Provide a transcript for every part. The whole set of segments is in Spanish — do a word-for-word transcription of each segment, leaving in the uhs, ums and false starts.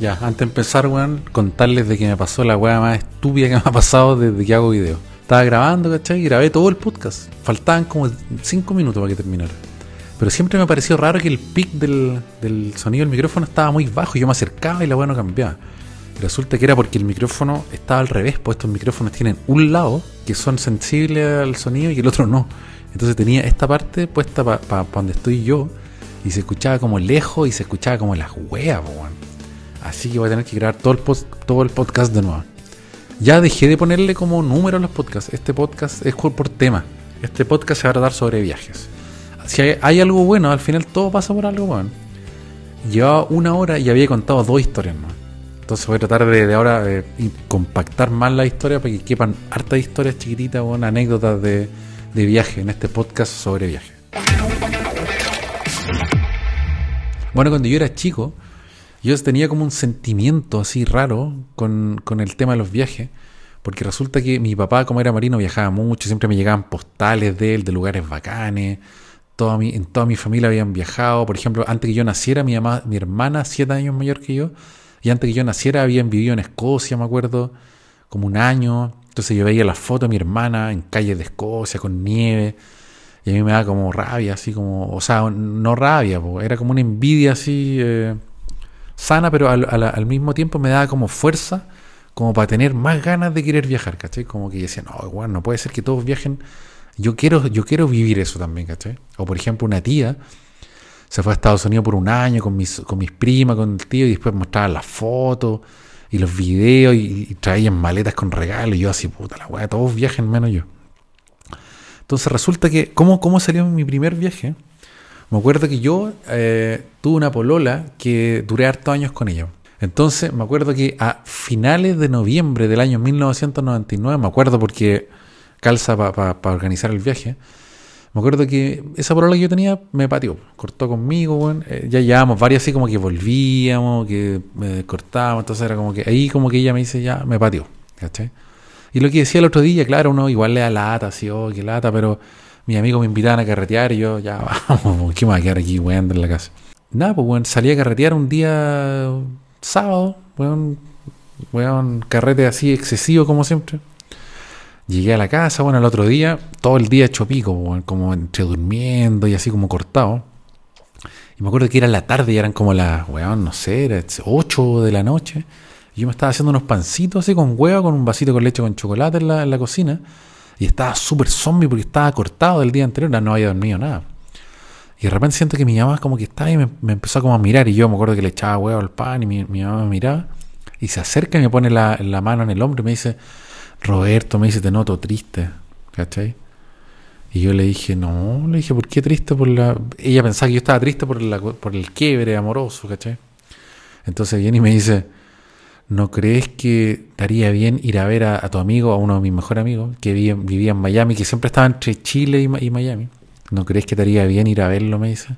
Ya, antes de empezar, weón, contarles de que me pasó la weá más estúpida que me ha pasado desde que hago video. Estaba grabando, ¿cachai? Y grabé todo el podcast. Faltaban como cinco minutos para que terminara. Pero siempre me pareció raro que el pic del, del sonido del micrófono estaba muy bajo. Yo me acercaba y la weá no cambiaba. Y resulta que era porque el micrófono estaba al revés, pues estos micrófonos tienen un lado que son sensibles al sonido y el otro no. Entonces tenía esta parte puesta para pa, pa donde estoy yo y se escuchaba como lejos y se escuchaba como las weas, weón. Así que voy a tener que grabar todo el, post, todo el podcast de nuevo. Ya dejé de ponerle como número a los podcasts. Este podcast es por tema. Este podcast se va a tratar sobre viajes. Si hay, hay algo bueno, al final todo pasa por algo bueno. Llevaba una hora y había contado dos historias más. Entonces voy a tratar de, de ahora de compactar más las historias para que quepan hartas historias chiquititas o anécdotas de, de viaje en este podcast sobre viaje. Bueno, cuando yo era chico, yo tenía como un sentimiento así raro con, con el tema de los viajes, porque resulta que mi papá, como era marino, viajaba mucho, siempre me llegaban postales de él, de lugares bacanes, toda mi, en toda mi familia habían viajado. Por ejemplo, antes que yo naciera, mi, mamá, mi hermana, siete años mayor que yo, y antes que yo naciera habían vivido en Escocia, me acuerdo, como un año. Entonces yo veía las fotos de mi hermana en calles de Escocia, con nieve, y a mí me daba como rabia, así como, o sea, no rabia, era como una envidia así... Eh, sana, pero al, al, al mismo tiempo me daba como fuerza, como para tener más ganas de querer viajar, ¿cachai? Como que decía, no, igual, no puede ser que todos viajen, yo quiero, yo quiero vivir eso también, ¿cachai? O por ejemplo, una tía se fue a Estados Unidos por un año con mis, con mis primas, con el tío, y después mostraba las fotos y los videos y, y traían maletas con regalos, y yo así, puta la weá, todos viajen menos yo. Entonces resulta que, ¿cómo, cómo salió mi primer viaje? Me acuerdo que yo eh, tuve una polola que duré hartos años con ella. Entonces me acuerdo que a finales de noviembre del año mil novecientos noventa y nueve, me acuerdo porque calza para pa, pa organizar el viaje, me acuerdo que esa polola que yo tenía me pateó, cortó conmigo, bueno, eh, ya llevábamos varias así como que volvíamos, que eh, cortábamos, entonces era como que ahí como que ella me dice ya, me pateó, ¿cachai? Y lo que decía el otro día, claro, uno igual le da lata, así, oh, qué lata, pero... Mis amigos me invitaban a carretear y yo, ya vamos, ¿qué me va a quedar aquí, weón, en la casa? Nada, pues, weón, salí a carretear un día sábado, weón, weón, carrete así excesivo como siempre. Llegué a la casa, bueno, el otro día, todo el día hecho pico, weón, como entre durmiendo y así como cortado. Y me acuerdo que era la tarde y eran como las, weón, no sé, era ocho de la noche. Y yo me estaba haciendo unos pancitos así con huevo, con un vasito con leche, con chocolate en la, en la cocina. Y estaba súper zombie porque estaba cortado del día anterior, no había dormido nada. Y de repente siento que mi mamá como que estaba y me, me empezó como a mirar. Y yo me acuerdo que le echaba huevo al pan y mi, mi mamá me miraba. Y se acerca y me pone la, la mano en el hombro y me dice, Roberto, me dice, te noto triste, ¿cachai? Y yo le dije, no, le dije, ¿por qué triste? Por la... Ella pensaba que yo estaba triste por, la, por el quiebre amoroso, ¿cachai? Entonces viene y me dice... ¿No crees que estaría bien ir a ver a, a tu amigo, a uno de mis mejores amigos, que vivía, vivía en Miami, que siempre estaba entre Chile y, y Miami? ¿No crees que estaría bien ir a verlo?, me dice.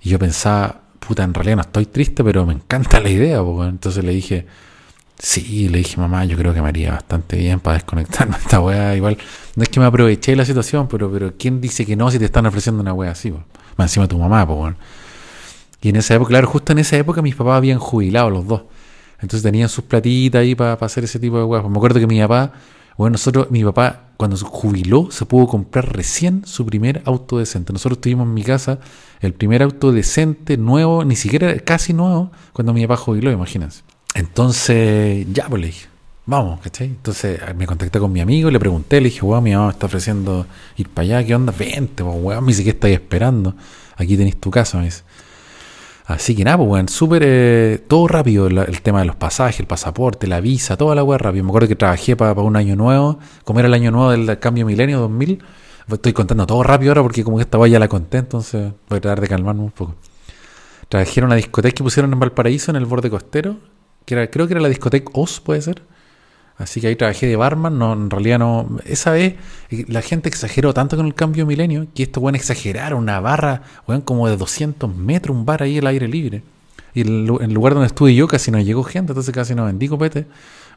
Y yo pensaba, puta, en realidad no estoy triste, pero me encanta la idea, porque... Entonces le dije, sí, le dije, mamá, yo creo que me haría bastante bien para desconectarme de esta weá. Igual, no es que me aproveché de la situación, pero, pero ¿quién dice que no si te están ofreciendo una weá así, po? Más encima tu mamá, pues. Y en esa época, claro, justo en esa época mis papás habían jubilado los dos. Entonces tenían sus platitas ahí para pa hacer ese tipo de huevos. Me acuerdo que mi papá, bueno, nosotros, mi papá cuando se jubiló se pudo comprar recién su primer auto decente. Nosotros tuvimos en mi casa el primer auto decente, nuevo, ni siquiera casi nuevo, cuando mi papá jubiló, imagínense. Entonces, ya pues le dije, vamos, ¿cachai? Entonces me contacté con mi amigo, le pregunté, le dije, huevón, mi mamá me está ofreciendo ir para allá, ¿qué onda? Vente, huevón, me dice, ¿qué estáis esperando? Aquí tenéis tu casa, me dice. Así que nada, pues, weón, súper eh, todo rápido, la, el tema de los pasajes, el pasaporte, la visa, toda la weá rápido. Me acuerdo que trabajé para pa un año nuevo, como era el año nuevo del cambio milenio dos mil, estoy contando todo rápido ahora porque como que esta weá ya la conté, entonces voy a tratar de calmarme un poco. Trabajé en una discoteca que pusieron en Valparaíso, en el borde costero, que era, creo que era la discoteca Oz, puede ser. Así que ahí trabajé de barman, no, en realidad no... Esa vez la gente exageró tanto con el cambio de milenio que estos weón exageraron una barra, weón, como de doscientos metros, un bar ahí al aire libre. Y el, el lugar donde estuve yo casi no llegó gente, entonces casi no vendí copete.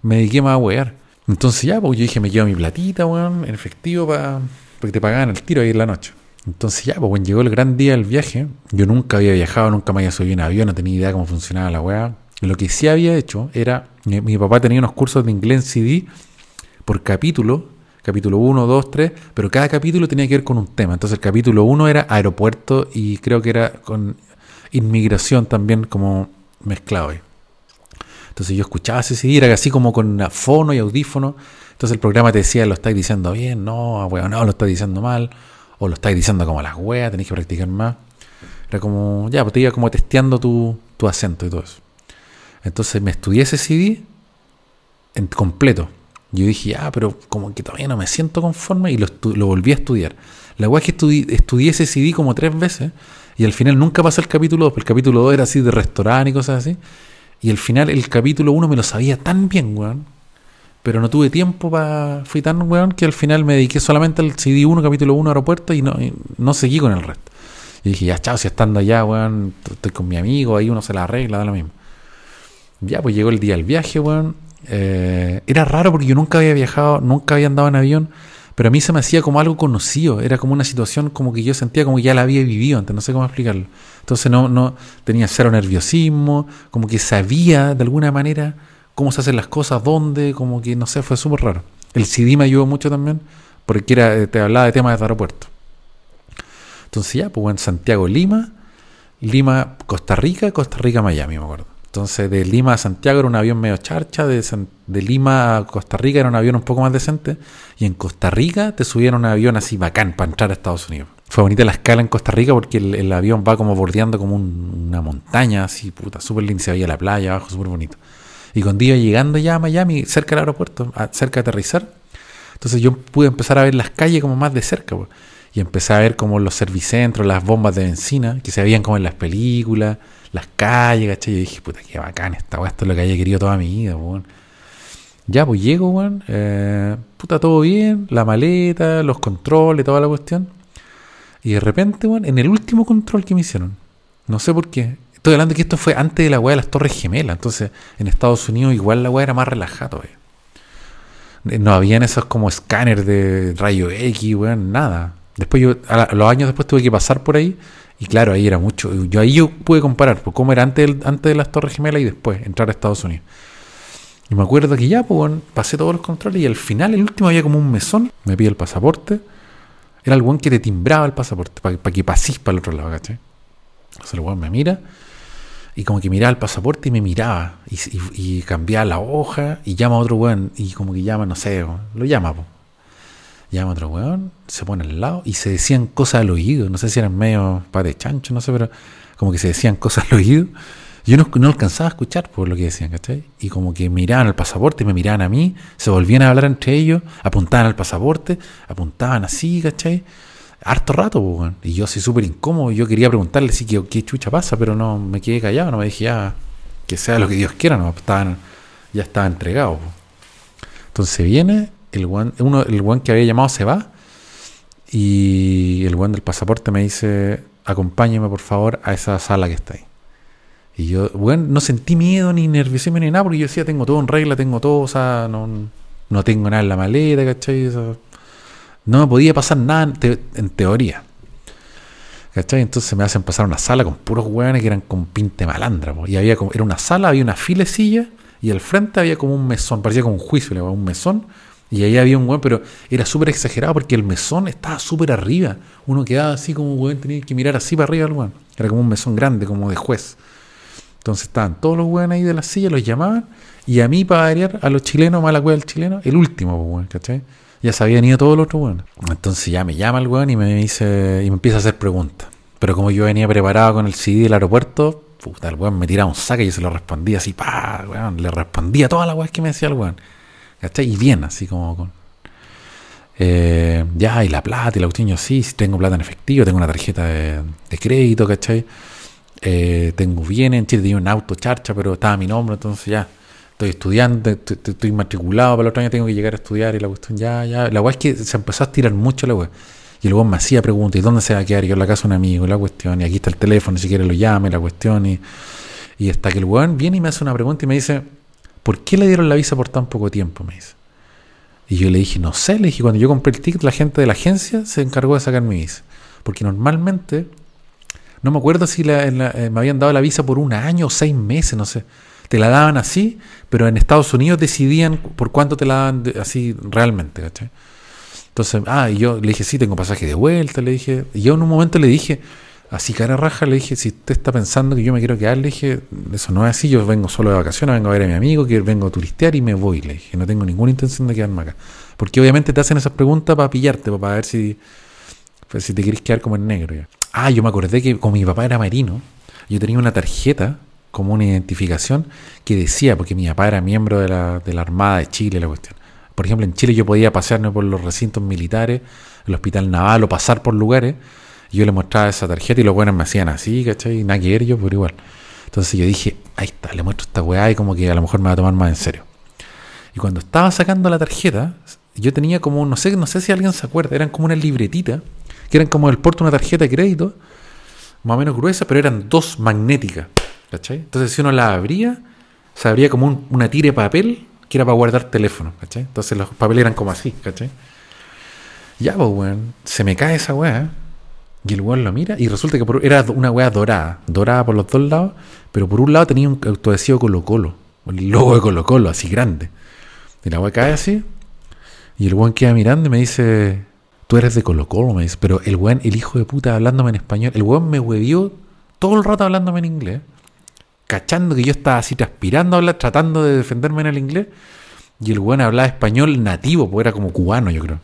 Me dediqué más a wear. Entonces ya, pues yo dije, me llevo mi platita, weón, en efectivo, pa, porque te pagaban el tiro ahí en la noche. Entonces ya, pues weón, llegó el gran día del viaje. Yo nunca había viajado, nunca me había subido en avión, no tenía idea cómo funcionaba la weá. Lo que sí había hecho era, mi, mi papá tenía unos cursos de inglés C D por capítulo, capítulo uno, dos, tres, pero cada capítulo tenía que ver con un tema. Entonces el capítulo uno era aeropuerto y creo que era con inmigración también como mezclado ahí. Entonces yo escuchaba ese C D, era así como con fono y audífono. Entonces el programa te decía, lo estáis diciendo bien, no, weón, no, lo estáis diciendo mal, o lo estáis diciendo como las weas, tenéis que practicar más. Era como, ya, pues te iba como testeando tu, tu acento y todo eso. Entonces me estudié ese C D en completo. Yo dije, ah, pero como que todavía no me siento conforme, y lo, estu- lo volví a estudiar. La wea es que estudi- estudié ese C D como tres veces, y al final nunca pasé el capítulo dos, porque el capítulo dos era así de restaurante y cosas así, y al final el capítulo uno me lo sabía tan bien, weón, pero no tuve tiempo para... Fui tan weón que al final me dediqué solamente al C D uno, capítulo uno, aeropuerto, y no, y no seguí con el resto. Y dije, ya, chao, si estando allá, weón, estoy con mi amigo, ahí uno se la arregla, da lo mismo. Ya, pues llegó el día del viaje, weón. Eh, era raro porque yo nunca había viajado, nunca había andado en avión, pero a mí se me hacía como algo conocido, era como una situación como que yo sentía como que ya la había vivido antes, no sé cómo explicarlo. Entonces no, no tenía cero nerviosismo, como que sabía de alguna manera cómo se hacen las cosas, dónde, como que no sé, fue súper raro. El C D me ayudó mucho también, porque era, te hablaba de temas de aeropuerto. Entonces ya, pues bueno, Santiago, Lima, Lima, Costa Rica, Costa Rica, Miami, me acuerdo. Entonces de Lima a Santiago era un avión medio charcha, de, San, de Lima a Costa Rica era un avión un poco más decente, y en Costa Rica te subían un avión así bacán para entrar a Estados Unidos. Fue bonita la escala en Costa Rica porque el, el avión va como bordeando como un, una montaña, así puta, súper linda, se veía la playa abajo, súper bonito. Y cuando iba llegando ya a Miami, cerca del aeropuerto, a, cerca de aterrizar, entonces yo pude empezar a ver las calles como más de cerca, pues, y empecé a ver como los servicentros, las bombas de benzina, que se veían como en las películas, las calles, ¿cachai? Yo dije, puta, qué bacán esta weá, esto es lo que había querido toda mi vida, weón. Ya, pues llego, weón, eh, puta, todo bien, la maleta, los controles, toda la cuestión. Y de repente, weón, en el último control que me hicieron, no sé por qué, estoy hablando de que esto fue antes de la weá de las Torres Gemelas, entonces en Estados Unidos igual la weá era más relajada todavía. No habían esos como escáneres de rayo X, weón, nada. Después yo, a los años después tuve que pasar por ahí. Y claro, ahí era mucho. Yo ahí yo pude comparar pues, cómo era antes, el, antes de las Torres Gemelas y después entrar a Estados Unidos. Y me acuerdo que ya pues, pasé todos los controles y al final, el último, había como un mesón. Me pide el pasaporte. Era el weón que te timbraba el pasaporte para pa que pasís para el otro lado, ¿cachai? Entonces el weón me mira y como que miraba el pasaporte y me miraba. Y, y, y cambiaba la hoja y llama a otro weón. Y como que llama, no sé, lo llama, pues. Llama a otro weón, se pone al lado y se decían cosas al oído, no sé si eran medio pate chancho, no sé, pero como que se decían cosas al oído. Yo no, no alcanzaba a escuchar por lo que decían, ¿cachai? Y como que miraban al pasaporte, me miraban a mí, se volvían a hablar entre ellos, apuntaban al pasaporte, apuntaban así, ¿cachai? Harto rato, weón. Y yo así súper incómodo, yo quería preguntarle si qué, qué chucha pasa, pero no me quedé callado, no me dije, ah, que sea lo que Dios quiera, no, estaban, ya estaba entregado, weón. Entonces viene... El weón, uno, el weón que había llamado se va y el weón del pasaporte me dice, acompáñeme por favor a esa sala que está ahí. Y yo, weón, no sentí miedo ni nerviosismo ni nada porque yo decía, tengo todo en regla, tengo todo, o sea, no, no tengo nada en la maleta, ¿cachai? O sea, no me podía pasar nada en, te- en teoría, ¿cachai? Entonces me hacen pasar a una sala con puros weones que eran con pinte malandra, po. Y había como, era una sala, había una fila de sillas y al frente había como un mesón, parecía como un juicio, un mesón. Y ahí había un weón, pero era súper exagerado porque el mesón estaba súper arriba. Uno quedaba así como, weón, tenía que mirar así para arriba al weón. Era como un mesón grande, como de juez. Entonces estaban todos los weones ahí de la silla, los llamaban. Y a mí, para variar, a los chilenos, mala cueva del chileno, el último, weón, ¿cachai? Ya se habían ido todos los otros weones. Entonces ya me llama el weón y me dice, y me empieza a hacer preguntas. Pero como yo venía preparado con el C D del aeropuerto, puta, el weón me tiraba un saque y yo se lo respondía así, pa, weón. Le respondía todas las weas que me decía el weón. ¿Cachai? Y bien, así como con... Eh, ya, y la plata, y la cuestión, yo sí, si tengo plata en efectivo, tengo una tarjeta de, de crédito, ¿cachai? Eh, tengo bienes, en Chile tenía un auto charcha, pero estaba a mi nombre, entonces ya, estoy estudiando, estoy, estoy matriculado, para el otro año tengo que llegar a estudiar, y la cuestión, ya, ya... La weá es que se empezó a estirar mucho la weá. Y luego me hacía preguntas, ¿y dónde se va a quedar? Y yo en la casa de un amigo, la cuestión, y aquí está el teléfono, si quiere lo llame, la cuestión, y... Y hasta que el weón viene y me hace una pregunta y me dice... ¿Por qué le dieron la visa por tan poco tiempo? Me dice. Y yo le dije, no sé, le dije, cuando yo compré el ticket, la gente de la agencia se encargó de sacar mi visa. Porque normalmente, no me acuerdo si la, la, eh, me habían dado la visa por un año o seis meses, no sé. te la daban así, pero en Estados Unidos decidían por cuánto te la daban de, así realmente, ¿cachai? Entonces, ah, y yo le dije, sí, tengo pasaje de vuelta, le dije, y yo en un momento le dije, así cara raja, le dije, si usted está pensando que yo me quiero quedar, le dije, eso no es así, yo vengo solo de vacaciones, vengo a ver a mi amigo, que vengo a turistear y me voy, le dije, no tengo ninguna intención de quedarme acá. Porque obviamente te hacen esas preguntas para pillarte, para ver si, pues, si te quieres quedar como el negro. Ya. Ah, yo me acordé que como mi papá era marino, yo tenía una tarjeta como una identificación que decía, porque mi papá era miembro de la, de la Armada de Chile, la cuestión. Por ejemplo, en Chile yo podía pasearme por los recintos militares, el hospital naval, o pasar por lugares. Yo le mostraba esa tarjeta y los buenos me hacían así, ¿cachai? Nada que ver yo, pero igual. Entonces yo dije, ahí está, le muestro esta weá y como que a lo mejor me va a tomar más en serio. Y cuando estaba sacando la tarjeta, yo tenía como, no sé, no sé si alguien se acuerda, eran como una libretita, que eran como el porte de una tarjeta de crédito, más o menos gruesa, pero eran dos magnéticas, ¿cachai? Entonces si uno la abría, se abría como un, una tira de papel que era para guardar teléfono, ¿cachai? Entonces los papeles eran como así, ¿cachai? Ya, pues, weón, se me cae esa weá. Y el weón lo mira y resulta que por, era una weá dorada, dorada por los dos lados, pero por un lado tenía un autoadhesivo Colo Colo, el logo de Colo Colo, así grande. Y la weá cae así, y el weón queda mirando y me dice, tú eres de Colo Colo, me dice, pero el weón, el hijo de puta, hablándome en español, el weón me huevió todo el rato hablándome en inglés, cachando que yo estaba así transpirando, hablar, tratando de defenderme en el inglés, y el weón hablaba español nativo, porque era como cubano, yo creo.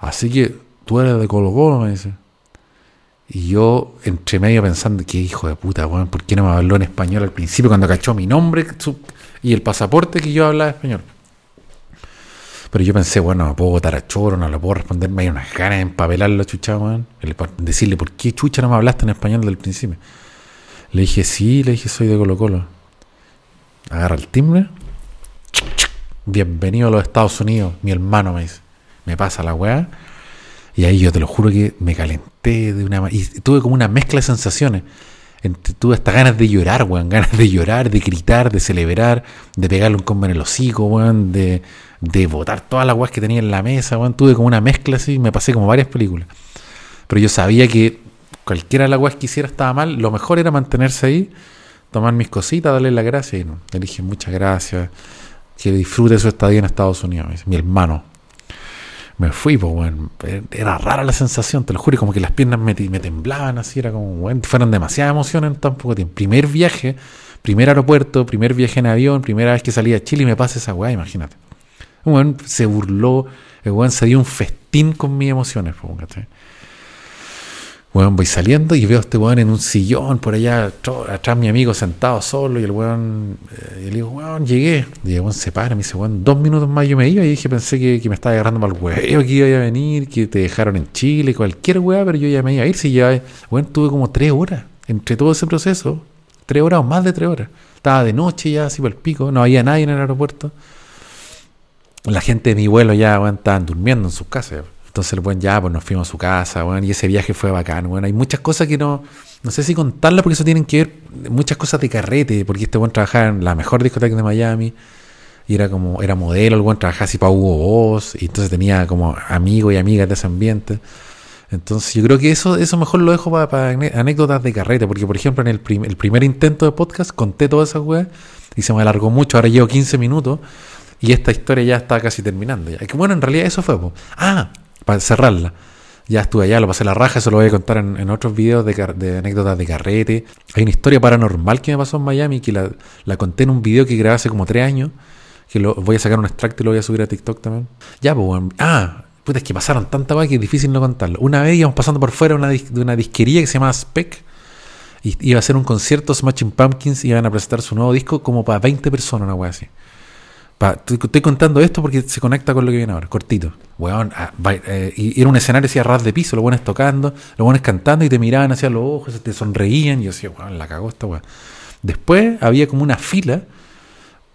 Así que, tú eres de Colo Colo, me dice. Y yo, entre medio pensando, qué hijo de puta, weón, ¿por qué no me habló en español al principio cuando cachó mi nombre su, y el pasaporte que yo hablaba español? Pero yo pensé, bueno, no puedo botar a choro, no le puedo responder, me hay unas ganas de empapelarlo, chucha, weón. Decirle, ¿por qué chucha no me hablaste en español del principio? Le dije, sí, le dije, soy de Colo Colo. Agarra el timbre. Bienvenido a los Estados Unidos, mi hermano, me dice. Me pasa la weá. Y ahí yo te lo juro que me calenté de una y tuve como una mezcla de sensaciones. Tuve hasta ganas de llorar, weón, ganas de llorar, de gritar, de celebrar, de pegarle un combo en el hocico, weón, de, de botar todas las weas que tenía en la mesa, weón. Tuve como una mezcla así, me pasé como varias películas. Pero yo sabía que cualquiera de las weas que hiciera estaba mal, lo mejor era mantenerse ahí, tomar mis cositas, darle las gracias y no. Le dije, muchas gracias, que disfrute su estadía en Estados Unidos, mi hermano. Me fui, pues, weón. Era rara la sensación, te lo juro. Como que las piernas me, me temblaban así. Era como, weón, fueron demasiadas emociones en tan poco tiempo. Primer viaje, primer aeropuerto, primer viaje en avión, primera vez que salí a Chile y me pasa esa weá, imagínate. Un weón se burló, el weón se dio un festín con mis emociones, pues, weón. Weón, voy saliendo y veo a este weón en un sillón por allá, atr- atrás mi amigo sentado solo y el weón, eh, y le digo, weón, llegué. Y el weón se para, me dice, weón, dos minutos más yo me iba y dije, pensé que, que me estaba agarrando mal huevo, que iba a venir, que te dejaron en Chile, cualquier weá, pero yo ya me iba a ir. Si ya, weón, tuve como tres horas entre todo ese proceso, tres horas o más de tres horas. Estaba de noche ya, así por el pico, no había nadie en el aeropuerto. La gente de mi vuelo ya, weón, estaban durmiendo en sus casas. Entonces el buen ya, pues nos fuimos a su casa, bueno, y ese viaje fue bacán, bueno, hay muchas cosas que no, no sé si contarlas porque eso tienen que ver, muchas cosas de carrete, porque este buen trabajaba en la mejor discoteca de Miami, y era como, era modelo, el buen trabajaba así para Hugo Boss, y entonces tenía como amigos y amigas de ese ambiente, entonces yo creo que eso, eso mejor lo dejo para, para anécdotas de carrete, porque por ejemplo en el, prim, el primer intento de podcast conté todas esas weas, y se me alargó mucho, ahora llevo quince minutos, y esta historia ya está casi terminando, ya. Que bueno, en realidad eso fue, pues. ah, para cerrarla, ya estuve allá, lo pasé la raja, eso lo voy a contar en, en otros videos de, car- de anécdotas de carrete. Hay una historia paranormal que me pasó en Miami, que la, la conté en un video que grabé hace como tres años, que lo voy a sacar un extracto y lo voy a subir a TikTok también. Ya, pues, ah, puta, es que pasaron tanta guay que es difícil no contarlo. Una vez íbamos pasando por fuera una dis- de una disquería que se llama Spec, y iba a hacer un concierto, Smashing Pumpkins, y iban a presentar su nuevo disco como para veinte personas, una guay así. Pa, te, te estoy contando esto porque se conecta con lo que viene ahora, cortito. Weón, ah, by, eh, y era un escenario así a ras de piso, los buenos tocando, los buenos cantando y te miraban hacia los ojos, te sonreían y yo decía, weón, la cagó esta weón. Después había como una fila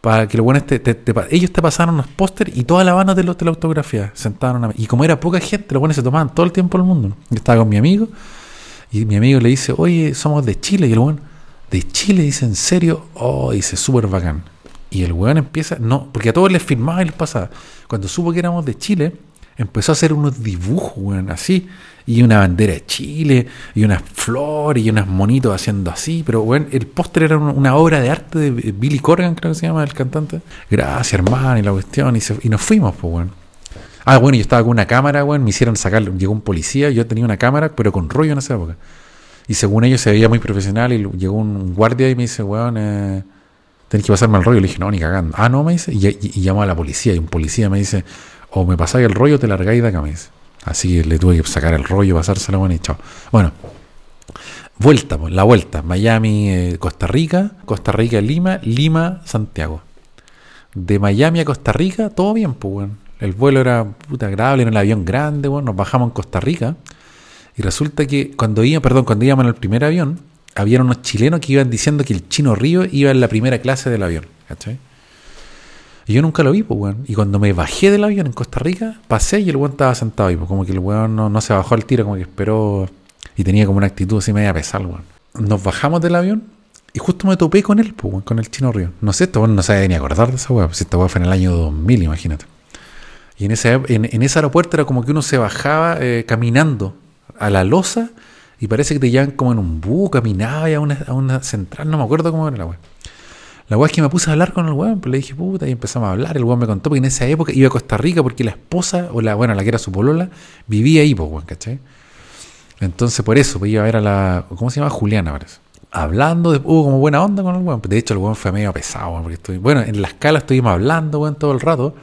para que los buenos te, te, te, ellos te pasaron unos pósteres y toda la banda te lo, te lo autografía, sentaron a, y como era poca gente, los buenos se tomaban todo el tiempo del mundo. Yo estaba con mi amigo y mi amigo le dice, oye, somos de Chile, y el weón, de Chile, dice, ¿en serio? Oh, dice, súper bacán. Y el weón empieza, no, porque a todos les firmaba y les pasaba. Cuando supo que éramos de Chile, empezó a hacer unos dibujos, weón, así, y una bandera de Chile, y unas flores, y unos monitos haciendo así, pero weón, el póster era una obra de arte de Billy Corgan, creo que se llama, el cantante. Gracias, hermano, y la cuestión, y, se, y nos fuimos, pues, weón. Ah, bueno, yo estaba con una cámara, weón, me hicieron sacar, llegó un policía, yo tenía una cámara, pero con rollo en esa época. Y según ellos se veía muy profesional, y llegó un guardia y me dice, weón, eh... tenés que pasarme el rollo. Le dije, no, ni cagando. Ah, no, me dice. Y, y, y llamó a la policía. Y un policía me dice, o me pasáis el rollo o te largáis de acá, me dice. Así que le tuve que sacar el rollo, pasárselo, bueno, y chao. Bueno, vuelta, la vuelta. Miami, eh, Costa Rica. Costa Rica, Lima. Lima, Santiago. De Miami a Costa Rica, todo bien, pues, bueno. El vuelo era puta agradable, era un avión grande, bueno. Nos bajamos en Costa Rica. Y resulta que cuando íbamos, perdón, cuando íbamos en el primer avión, habían unos chilenos que iban diciendo que el Chino Río iba en la primera clase del avión, ¿cachai? Y yo nunca lo vi, pues, weón. Y cuando me bajé del avión en Costa Rica, pasé y el weón estaba sentado ahí, pues, como que el weón no, no se bajó al tiro, como que esperó y tenía como una actitud así media pesada, weón. Nos bajamos del avión y justo me topé con él, pues, weón, con el Chino Río. No sé, esto, weón, no sabía ni acordar de esa weón, pues esta weón fue en el año dos mil, imagínate. Y en ese, en, en ese aeropuerto era como que uno se bajaba eh, caminando a la losa. Y parece que te llevan como en un bus, caminaba y a una, a una central, no me acuerdo cómo era la weá. La weá es que me puse a hablar con el weón, pues le dije, puta, y empezamos a hablar. El weón me contó que en esa época iba a Costa Rica porque la esposa, o la, bueno, la que era su polola, vivía ahí, pues, weón, ¿cachai? Entonces, por eso, pues iba a ver a la, ¿cómo se llama? Juliana, parece. Hablando, de, hubo como buena onda con el weón. De hecho, el weón fue medio pesado, weón, porque estoy, bueno, en la escala estuvimos hablando, weón, todo el rato.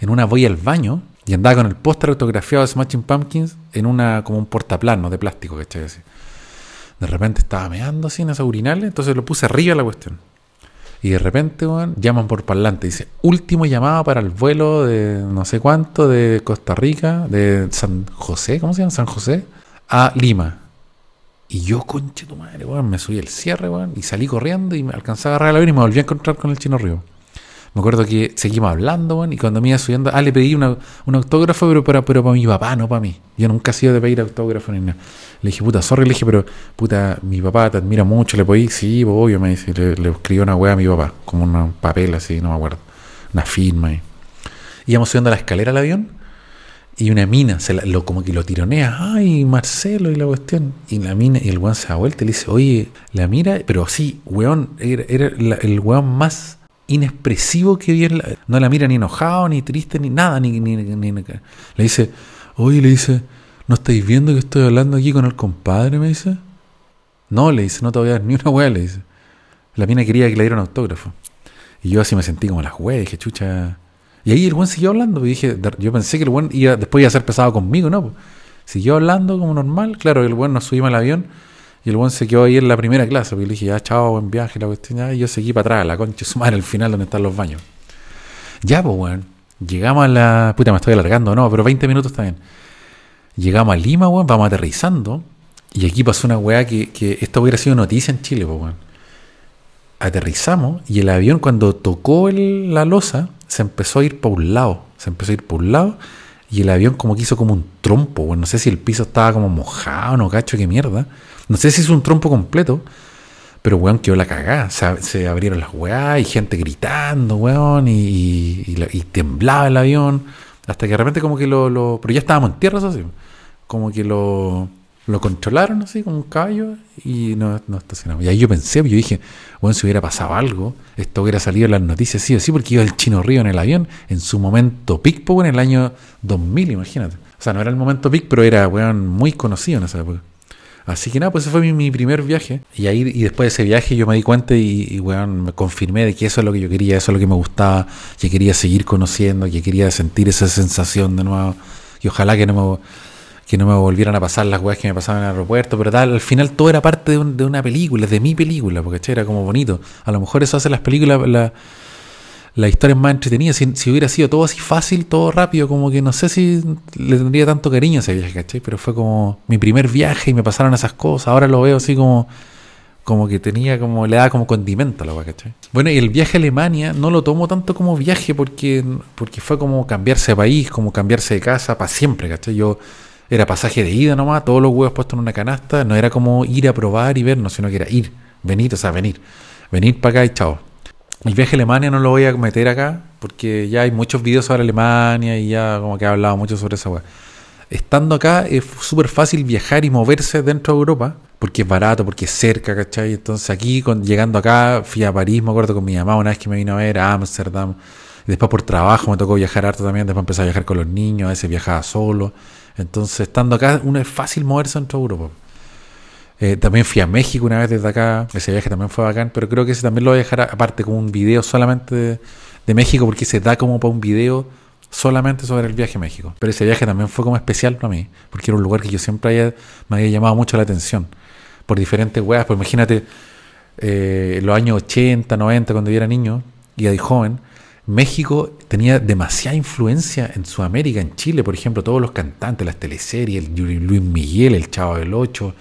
En una voy al baño. Y andaba con el póster autografiado de Smashing Pumpkins en una como un portaplano de plástico, ¿cachai? Así. De repente estaba meando así en esos urinales, entonces lo puse arriba la cuestión. Y de repente, bueno, llaman por parlante, dice, último llamado para el vuelo de no sé cuánto, de Costa Rica, de San José, ¿cómo se llama? San José, a Lima. Y yo, conche tu madre, bueno, me subí el cierre, bueno, y salí corriendo y me alcanzaba a agarrar el avión y me volví a encontrar con el Chino Río. Me acuerdo que seguimos hablando, bueno, y cuando me iba subiendo, ah, le pedí una, un autógrafo, pero para, pero para mi papá, no para mí. Yo nunca he sido de pedir autógrafo ni nada. Le dije, puta, sorry, le dije, pero puta, mi papá te admira mucho, le podí, sí, obvio, me dice, le, le escribió una weá a mi papá, como un papel así, no me acuerdo, una firma ahí. Íbamos subiendo la escalera al avión y una mina, se la, lo, como que lo tironea, ay, Marcelo, y la cuestión. Y la mina, y el weón se da vuelta y le dice, oye, la mira, pero sí, weón, era, era la, el weón más inexpresivo que bien la, no la mira ni enojado, ni triste, ni nada, ni, ni, ni, ni le dice, oye, le dice, ¿no estáis viendo que estoy hablando aquí con el compadre? Me dice, no, le dice, no te voy a dar ni una hueá, le dice. La mina quería que le diera un autógrafo. Y yo así me sentí como las hueas, dije, chucha. Y ahí el buen siguió hablando, y dije, yo pensé que el buen iba, después iba a ser pesado conmigo, ¿no? Pues, siguió hablando como normal, claro, el buen nos subimos al avión. Y el buen se quedó ahí en la primera clase, porque le dije, ya, chao, buen viaje, la cuestión, ya. Y yo seguí para atrás, la concha su madre, al final, donde están los baños. Ya, pues, weón, llegamos a la... Puta, me estoy alargando, no, pero veinte minutos está bien. Llegamos a Lima, weón, vamos aterrizando. Y aquí pasó una weá que, que esto hubiera sido noticia en Chile, pues, weón. Aterrizamos y el avión, cuando tocó el, la losa, se empezó a ir por un lado. Se empezó a ir por un lado y el avión como que hizo como un trompo, weón. No sé si el piso estaba como mojado, no cacho, qué mierda. No sé si es un trompo completo, pero weón, quedó la cagada. Se, se abrieron las weás y gente gritando, weón, y, y, y, y temblaba el avión. Hasta que de repente como que lo... lo pero ya estábamos en tierra, eso sí. Como que lo, lo controlaron así, como un caballo, y no, no estacionamos. Y ahí yo pensé, yo dije, weón, si hubiera pasado algo, esto hubiera salido en las noticias, sí o sí, porque iba el Chino Río en el avión, en su momento peak, en el año dos mil, imagínate. O sea, no era el momento peak, pero era, weón, muy conocido en esa época. Así que nada, pues ese fue mi, mi primer viaje. Y ahí y después de ese viaje yo me di cuenta y, y weón, me confirmé de que eso es lo que yo quería, eso es lo que me gustaba, que quería seguir conociendo, que quería sentir esa sensación de nuevo. Y ojalá que no me, que no me volvieran a pasar las weas que me pasaban en el aeropuerto, pero tal, al final todo era parte de, un, de una película, de mi película, porque che, era como bonito. A lo mejor eso hace las películas, la, las historias más entretenidas. Si, si hubiera sido todo así fácil, todo rápido, como que no sé si le tendría tanto cariño a ese viaje, ¿cachai? Pero fue como mi primer viaje y me pasaron esas cosas. Ahora lo veo así como como que tenía como, le daba como condimento a la weá, ¿cachai? Bueno, y el viaje a Alemania no lo tomo tanto como viaje porque, porque fue como cambiarse de país, como cambiarse de casa para siempre, ¿cachai? Yo era pasaje de ida nomás, todos los huevos puestos en una canasta, no era como ir a probar y vernos, sino que era ir, venir, o sea, venir, venir para acá y chao. El viaje a Alemania no lo voy a meter acá, porque ya hay muchos videos sobre Alemania y ya como que he hablado mucho sobre esa weá. Estando acá es súper fácil viajar y moverse dentro de Europa, porque es barato, porque es cerca, ¿cachai? Entonces aquí, con, llegando acá, fui a París, me acuerdo, con mi mamá una vez que me vino a ver, a Ámsterdam. Después por trabajo me tocó viajar harto también, después empecé a viajar con los niños, a veces viajaba solo. Entonces, estando acá, uno es fácil moverse dentro de Europa. Eh, también fui a México una vez desde acá, ese viaje también fue bacán, pero creo que ese también lo voy a dejar aparte como un video solamente de, de México, porque se da como para un video solamente sobre el viaje a México. Pero ese viaje también fue como especial para mí, porque era un lugar que yo siempre había, me había llamado mucho la atención por diferentes weas. Pues imagínate, eh, los años ochenta, noventa, cuando yo era niño y de joven, México tenía demasiada influencia en Sudamérica, en Chile, por ejemplo, todos los cantantes, las teleseries, el Luis Miguel, El Chavo del Ocho,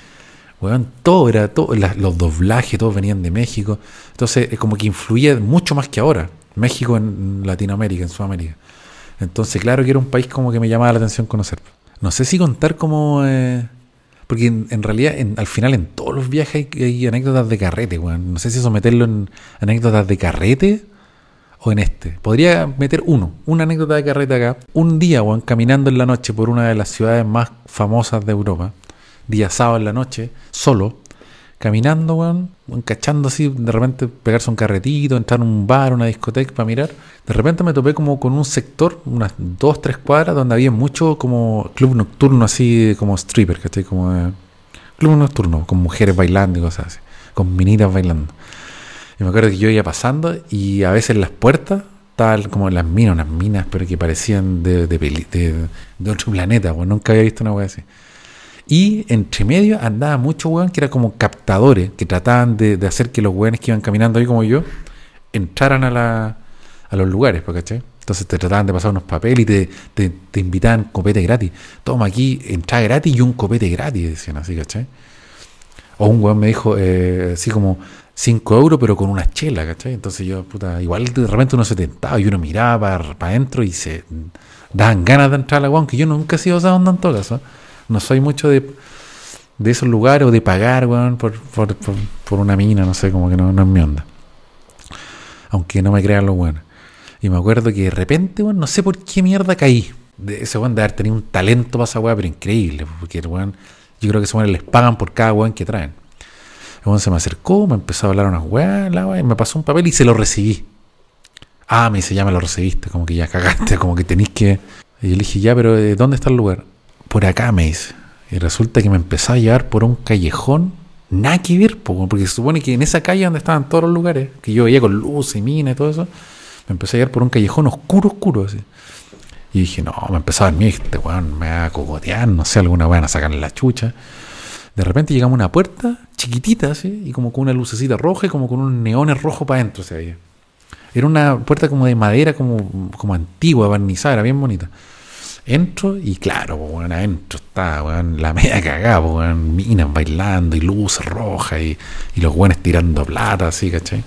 weón, todo era, todo, la, los doblajes, todos venían de México. Entonces, como que influía mucho más que ahora, México en Latinoamérica, en Sudamérica. Entonces, claro que era un país como que me llamaba la atención conocer. No sé si contar como... Eh, porque en, en realidad, en, al final, en todos los viajes hay, hay anécdotas de carrete, weón. No sé si eso meterlo en anécdotas de carrete o en este. Podría meter uno, una anécdota de carrete acá. Un día, weón, caminando en la noche por una de las ciudades más famosas de Europa, día sábado en la noche, solo, caminando, weón, encachando así, de repente pegarse un carretito, entrar a un bar, una discoteca para mirar. De repente me topé como con un sector, unas dos, tres cuadras, donde había mucho como club nocturno, así como stripper, ¿cachai? Como eh, club nocturno, con mujeres bailando y cosas así, con minitas bailando. Y me acuerdo que yo iba pasando y a veces en las puertas estaban como las minas, unas minas, pero que parecían de, de, peli, de, de otro planeta, weón. Nunca había visto una wea así. Y entre medio andaba mucho weón que era como captadores, que trataban de, de hacer que los weones que iban caminando ahí como yo entraran a, la, a los lugares, ¿cachai? Entonces te trataban de pasar unos papeles y te, te, te invitaban copete gratis. Toma aquí, entrada gratis y un copete gratis, decían así, ¿cachai? O un weón me dijo eh, así como cinco euros pero con una chela, ¿cachai? Entonces yo, puta, igual de repente uno se tentaba y uno miraba para pa adentro y se daban ganas de entrar a la weón, que yo nunca he sido esa onda en todo caso, ¿eh? No soy mucho de, de esos lugares o de pagar, weón, por, por, por, por una mina, no sé, como que no, no es mi onda. Aunque no me crean los weones. Y me acuerdo que de repente, weón, no sé por qué mierda caí. De ese weón de haber tenido un talento para esa weá, pero increíble, porque el weón, yo creo que esos weones les pagan por cada weón que traen. El weón se me acercó, me empezó a hablar unas weas, la weá, me pasó un papel y se lo recibí. Ah, me dice, ya me lo recibiste, como que ya cagaste, como que tenés que... Y yo le dije, ya, pero ¿dónde está el lugar? Por acá, me dice. Y resulta que me empezó a llevar por un callejón, nada que ver, porque se supone que en esa calle donde estaban todos los lugares, que yo veía con luz y mina y todo eso, me empezó a llevar por un callejón oscuro, oscuro, así. Y dije, no, me empezó a dormir, este weón me va a cogotear, no sé, alguna van a sacarle la chucha. De repente llegamos a una puerta chiquitita, así, y como con una lucecita roja y como con un neón rojo para adentro se veía. Era una puerta como de madera, como, como antigua, barnizada, era bien bonita. Entro y claro, pues, bueno, adentro está, bueno, la media cagada, pues, bueno, minas bailando y luz roja y, y los buenos tirando plata, así, ¿cachai?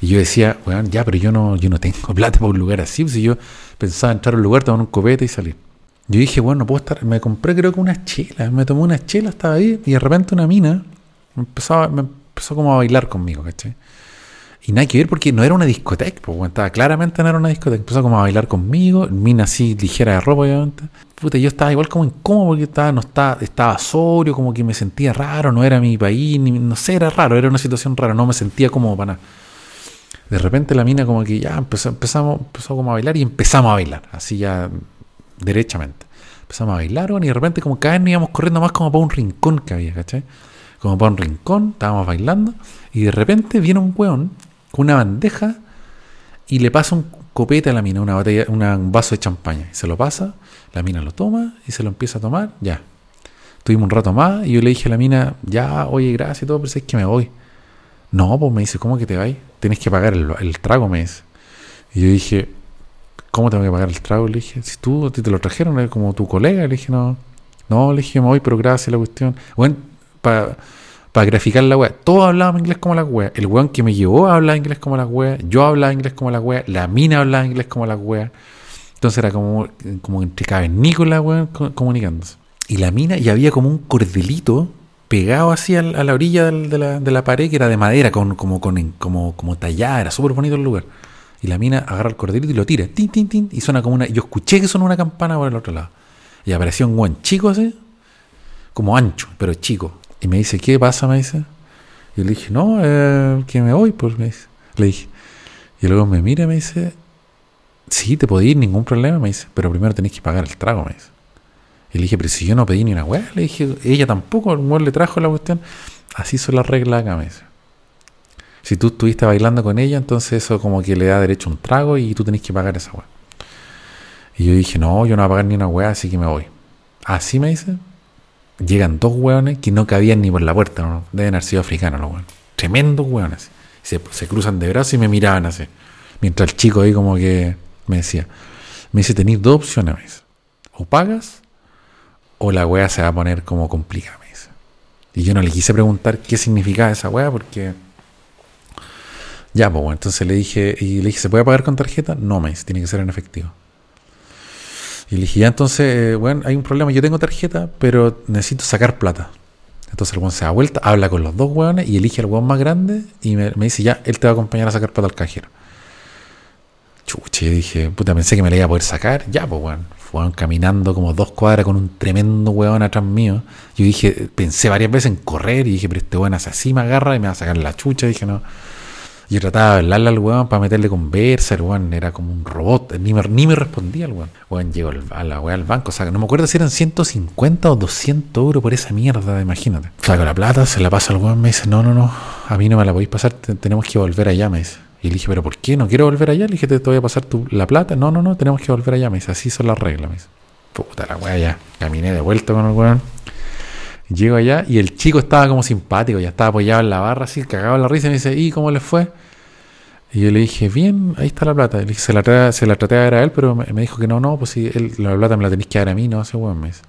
Y yo decía, bueno, ya, pero yo no yo no tengo plata para un lugar así, si yo pensaba entrar a un lugar, tomar un copete y salir. Yo dije, bueno, no puedo estar, me compré creo que unas chelas, me tomé unas chelas, estaba ahí y de repente una mina me empezó, me empezó como a bailar conmigo, ¿cachai? Y nada que ver porque no era una discoteca, pues, bueno, estaba, claramente no era una discoteca. Empezó como a bailar conmigo, mina así ligera de ropa, obviamente. Puta, yo estaba igual como incómodo porque estaba, no estaba, estaba sobrio, como que me sentía raro, no era mi país, ni, no sé, era raro, era una situación rara, no me sentía cómodo para nada. De repente la mina como que ya empezó, empezamos, empezó como a bailar y empezamos a bailar, así ya derechamente. Empezamos a bailar, bueno, y de repente como cada vez nos íbamos corriendo más como para un rincón que había, ¿cachai? Como para un rincón, estábamos bailando y de repente viene un weón con una bandeja y le pasa un copete a la mina, una botella, una, un vaso de champaña. Y se lo pasa, la mina lo toma y se lo empieza a tomar, ya. Tuvimos un rato más y yo le dije a la mina, ya, oye, gracias y todo, pero es que me voy. No, pues me dice, ¿cómo que te vas? Tienes que pagar el, el trago, me dice. Y yo dije, ¿cómo tengo que pagar el trago? Le dije, si tú te lo trajeron como tu colega. Le dije, no, no, le dije, me voy, pero gracias, la cuestión. Bueno, para... Para graficar la wea, todos hablaban inglés como las weas. El weón que me llevó hablaba inglés como las weas. Yo hablaba inglés como las weas. La mina hablaba inglés como las weas. Entonces era como, como entre cavernícolas, weón, comunicándose. Y la mina, y había como un cordelito pegado así a la, a la orilla de la, de la pared, que era de madera, con, como, con, como, como tallada. Era súper bonito el lugar. Y la mina agarra el corderito y lo tira. Tin, tin, tin. Y suena como una... Yo escuché que sonó una campana por el otro lado. Y apareció un guan chico así. Como ancho, pero chico. Y me dice, ¿qué pasa? Me dice. Y le dije, no, eh, que me voy. Pues me dice. Le dije. Y luego me mira y me dice, sí, te podés ir, ningún problema. Me dice, pero primero tenés que pagar el trago. Me dice. Y le dije, pero si yo no pedí ni una weá. Le dije, ella tampoco. El weón le trajo la cuestión. Así son las reglas acá, me dice. Si tú estuviste bailando con ella, entonces eso como que le da derecho a un trago y tú tenés que pagar esa weá. Y yo dije, no, yo no voy a pagar ni una weá, así que me voy. Así me dice. Llegan dos weones que no cabían ni por la puerta, ¿no? Deben haber sido africanos los weones. Tremendos weones. Se, se cruzan de brazos y me miraban así. Mientras el chico ahí como que me decía, me dice, tenés dos opciones, me dice. O pagas o la weá se va a poner como complicada, me dice. Y yo no le quise preguntar qué significaba esa weá porque... Ya, pues, bueno, entonces le dije, y le dije, ¿se puede pagar con tarjeta? No, me dice, tiene que ser en efectivo. Y le dije, ya, entonces, bueno, hay un problema, yo tengo tarjeta, pero necesito sacar plata. Entonces el weón se da vuelta, habla con los dos weones y elige al weón más grande y me, me dice, ya, él te va a acompañar a sacar plata al cajero. Chuche, dije, puta, pensé que me la iba a poder sacar. Ya, pues, bueno, fueron caminando como dos cuadras con un tremendo weón atrás mío. Yo dije, pensé varias veces en correr y dije, pero este weón hace así, me agarra y me va a sacar la chucha. Y dije, no. Yo trataba de hablarle al weón para meterle conversa. El weón era como un robot. Ni me, ni me respondía el weón. Weón llegó a la weá al banco. Saca, no me acuerdo si eran ciento cincuenta o doscientos euros por esa mierda. Imagínate. Saco la plata, se la pasa al weón. Me dice, no, no, no. A mí no me la podéis pasar. Te, tenemos que volver allá, me dice. Y le dije, ¿pero por qué? No quiero volver allá. Le dije, te, te voy a pasar tu, la plata. No, no, no. Tenemos que volver allá, me dice. Así son las reglas, me dice. Puta la weá ya. Caminé de vuelta con el weón. Llego allá y el chico estaba como simpático, ya estaba apoyado en la barra, así, cagado en la risa, y me dice, ¿y cómo les fue? Y yo le dije, bien, ahí está la plata. Le dije, se la, tra- se la traté de dar a él, pero me, me dijo que no, no, pues si él, la plata me la tenés que dar a mí, no, hace buen mes.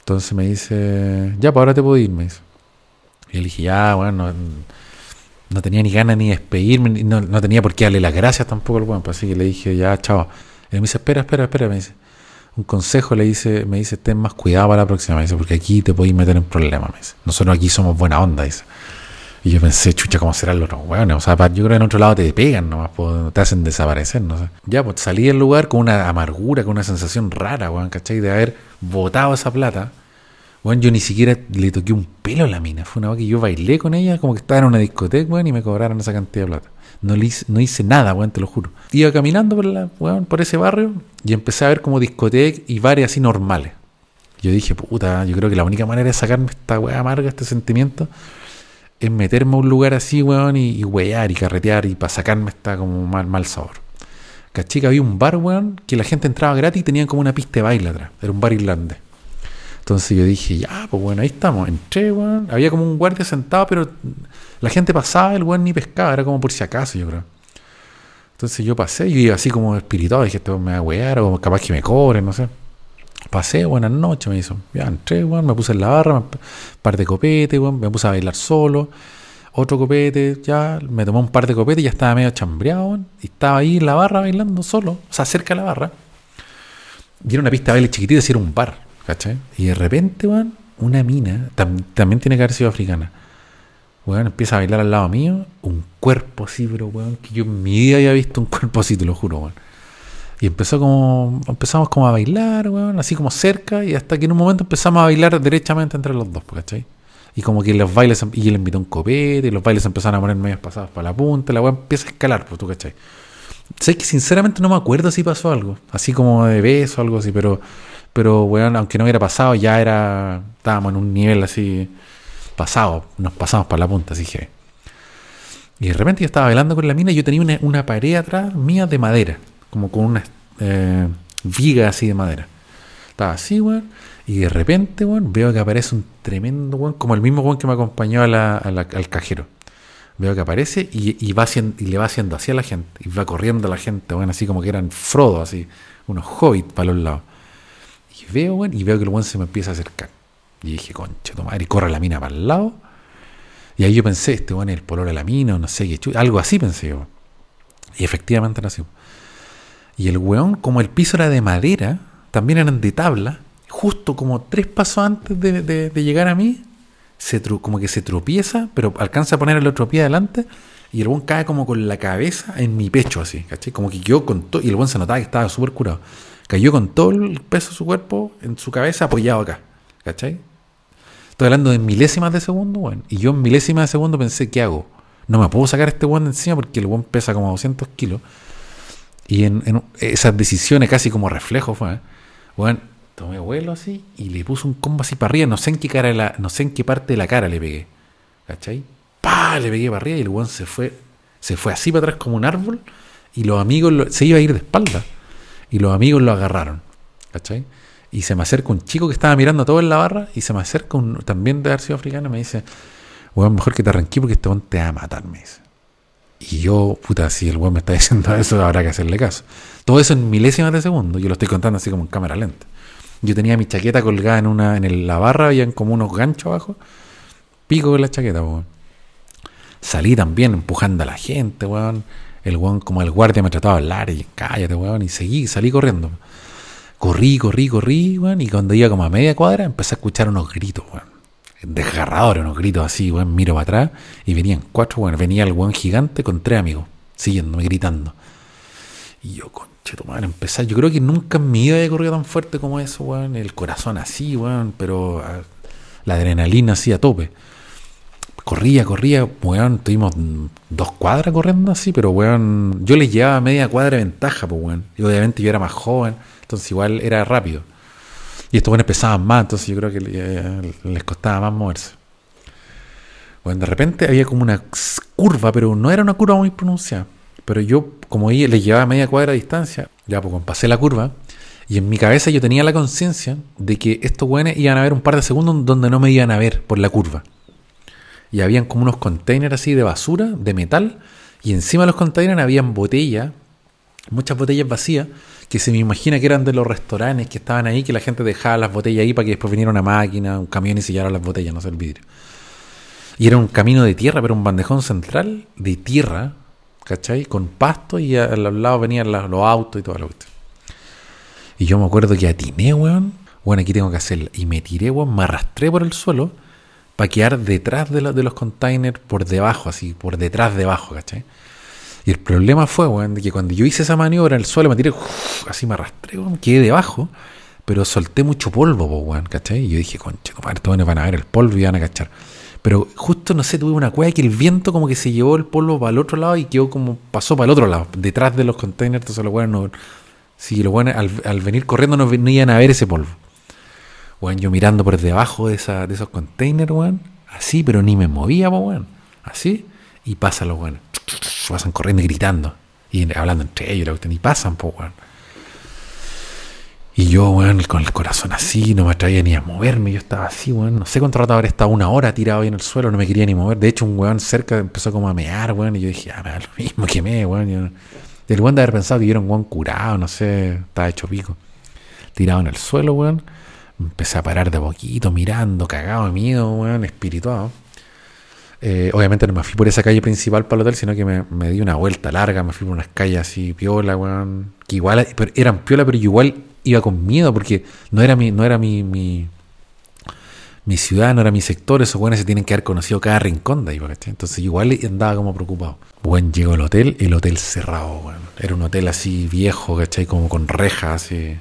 Entonces me dice, ya, pues ahora te puedo ir, me dice. Y yo le dije, ya, bueno, no, no tenía ni ganas ni de despedirme, ni, no, no tenía por qué darle las gracias tampoco al buen, pues así que le dije, ya, chao. Y él me dice, espera, espera, espera, me dice. Un consejo le dice, me dice, ten más cuidado para la próxima, me dice, porque aquí te podéis meter en problemas, me dice. Nosotros aquí somos buena onda, dice. Y yo pensé, chucha, ¿cómo serán los otros hueones? O sea, yo creo que en otro lado te pegan nomás, te hacen desaparecer, no sé. Ya, pues salí del lugar con una amargura, con una sensación rara, weón, ¿cachai? De haber botado esa plata. Weón, yo ni siquiera le toqué un pelo a la mina. Fue una vez que yo bailé con ella, como que estaba en una discoteca, weón, y me cobraron esa cantidad de plata. No, le hice, no hice nada, weón, te lo juro. Iba caminando por, la, weón, por ese barrio y empecé a ver como discotecas y bares así normales. Yo dije, puta, yo creo que la única manera de sacarme esta weá amarga, este sentimiento, es meterme a un lugar así, weón, y, y wear y carretear y para sacarme esta como mal, mal sabor. Caché que había un bar, weón, que la gente entraba gratis y tenían como una pista de baile atrás. Era un bar irlandés. Entonces yo dije, ya, pues bueno, ahí estamos. Entré, weón. Había como un guardia sentado, pero la gente pasaba, el weón ni pescaba. Era como por si acaso, yo creo. Entonces yo pasé, yo iba así como espiritual. Dije, esto me va a wear o capaz que me cobren, no sé. Pasé, buenas noches, me hizo. Ya entré, weón. Me puse en la barra, un par de copetes, weón. Me puse a bailar solo. Otro copete, ya. Me tomó un par de copetes y ya estaba medio chambreado, weón. Y estaba ahí en la barra bailando solo. O sea, cerca de la barra. Y era una pista de baile chiquitita, así era un bar. ¿Cachai? Y de repente, weón, una mina, tam- también tiene que haber sido africana, weón, empieza a bailar al lado mío, un cuerpo así, pero weón, que yo en mi vida había visto un cuerpo así, te lo juro, weón. Y empezó como, empezamos como a bailar, weón, así como cerca, y hasta que en un momento empezamos a bailar derechamente entre los dos, ¿cachai? Y como que los bailes, y él invitó un copete, y los bailes empezaron a poner medias pasadas para la punta, la weón empieza a escalar, pues tú, ¿cachai? Sé que sinceramente no me acuerdo si pasó algo, así como de beso o algo así, pero... Pero, weón, aunque no hubiera pasado, ya era... Estábamos en un nivel así... Pasado. Nos pasamos para la punta, así que... Y de repente yo estaba bailando con la mina y yo tenía una, una pared atrás mía de madera. Como con una eh, viga así de madera. Estaba así, weón. Y de repente, weón, veo que aparece un tremendo weón. Como el mismo weón que me acompañó a la, a la, al cajero. Veo que aparece y, y, va haciendo, y le va haciendo así a la gente. Y va corriendo a la gente, weón. Así como que eran Frodo, así. Unos hobbits para los lados. Y veo, weón, y veo que el weón se me empieza a acercar. Y dije, concha tu madre, y corre la mina para el lado. Y ahí yo pensé, este weón es el pololo de la mina, no sé qué chulo. Algo así pensé yo. Y efectivamente era así. Y el weón, como el piso era de madera, también eran de tabla, justo como tres pasos antes de, de, de llegar a mí, se tru- como que se tropieza, pero alcanza a poner el otro pie adelante Y el buen cae como con la cabeza en mi pecho, así, ¿cachai? Como que quedó con todo. Y el buen se notaba que estaba súper curado. Cayó con todo el peso de su cuerpo en su cabeza apoyado acá, ¿cachai? Estoy hablando de milésimas de segundo, weón. Y yo en milésimas de segundo pensé, ¿qué hago? No me puedo sacar a este weón de encima porque el weón pesa como doscientos kilos. Y en, en esas decisiones casi como reflejo fue, ¿eh? Weón, tomé vuelo así y le puse un combo así para arriba. No sé en qué cara la, no sé en qué parte de la cara le pegué, ¿cachai? ¡Pah! Le pegué para arriba y el weón se fue, se fue así para atrás como un árbol, y los amigos lo, se iba a ir de espalda y los amigos lo agarraron, ¿cachai? Y se me acerca un chico que estaba mirando todo en la barra y se me acerca un, también de haber sido africano, y me dice, weón, mejor que te arranquí porque este weón te va a matar, me dice. Y yo, puta, si el weón me está diciendo eso, habrá que hacerle caso. Todo eso en milésimas de segundo, yo lo estoy contando así como en cámara lenta. Yo tenía mi chaqueta colgada en una en el, la barra, habían como unos ganchos abajo, pico con la chaqueta, weón. Salí también empujando a la gente, weón. El weón, como el guardia, me trataba de hablar y cállate, weón. Y seguí, salí corriendo. Corrí, corrí, corrí, weón. Y cuando iba como a media cuadra, empecé a escuchar unos gritos, weón. Desgarradores, unos gritos así, weón. Miro para atrás y venían cuatro, weón. Venía el weón gigante con tres amigos, siguiéndome, gritando. Y yo, conche tu madre, empecé. Yo creo que nunca en mi vida había corrido tan fuerte como eso, weón. El corazón así, weón. Pero a, la adrenalina así a tope. Corría, corría, weón, tuvimos dos cuadras corriendo así, pero weón, yo les llevaba media cuadra de ventaja, pues weón, y obviamente yo era más joven, entonces igual era rápido, y estos weones pesaban más, entonces yo creo que eh, les costaba más moverse. Bueno, de repente había como una curva, pero no era una curva muy pronunciada, pero yo, como les llevaba media cuadra de distancia, ya pues pasé la curva, y en mi cabeza yo tenía la conciencia de que estos weones iban a ver un par de segundos donde no me iban a ver por la curva. Y habían como unos containers así de basura, de metal, y encima de los containers habían botellas, muchas botellas vacías, que se me imagina que eran de los restaurantes que estaban ahí, que la gente dejaba las botellas ahí para que después viniera una máquina, un camión y sellara las botellas, no sé, el vidrio. Y era un camino de tierra, pero un bandejón central de tierra, ¿cachai? Con pasto, y al lado venían los autos y todo lo que... Y yo me acuerdo que atiné, weón, bueno, aquí tengo que hacerla, y me tiré, weón, me arrastré por el suelo, para quedar detrás de, la, de los containers, por debajo, así, por detrás, debajo, ¿cachai? Y el problema fue, weón, de que cuando yo hice esa maniobra en el suelo, me tiré, uff, así me arrastré, weón, quedé debajo, pero solté mucho polvo, weón, ¿cachai? Y yo dije, conche, no, estos weones van a ver el polvo y van a cachar. Pero justo, no sé, tuve una cueva que el viento como que se llevó el polvo para el otro lado y quedó como, pasó para el otro lado, detrás de los containers, entonces los weones no, si los weones al, al venir corriendo no venían a ver ese polvo. Weón, yo mirando por debajo de, esa, de esos containers, weón, así, pero ni me movía, weón, así, y pasan los weones, pasan corriendo y gritando, y hablando entre ellos, y pasan, po, weón. Y yo, weón, con el corazón así, no me atrevía ni a moverme, yo estaba así, weón, no sé cuánto rato habré estado, una hora tirado ahí en el suelo, no me quería ni mover. De hecho, un weón cerca empezó como a mear, weón, y yo dije, ah, me da lo mismo, que me, weón. Y el weón de haber pensado que yo era un weón curado, no sé, estaba hecho pico, tirado en el suelo, weón. Empecé a parar de poquito, mirando, cagado de miedo, weón, espirituado. Eh, obviamente no me fui por esa calle principal para el hotel, sino que me, me di una vuelta larga, me fui por unas calles así, piola, weón. Que igual pero eran piola, pero yo igual iba con miedo, porque no era mi, no era mi, mi, mi ciudad, no era mi sector, esos weones se tienen que haber conocido cada rincón de ahí, ¿verdad? Entonces igual andaba como preocupado. Weón, llegó al hotel, el hotel cerrado, weón. Era un hotel así viejo, ¿cachai? Como con rejas, así.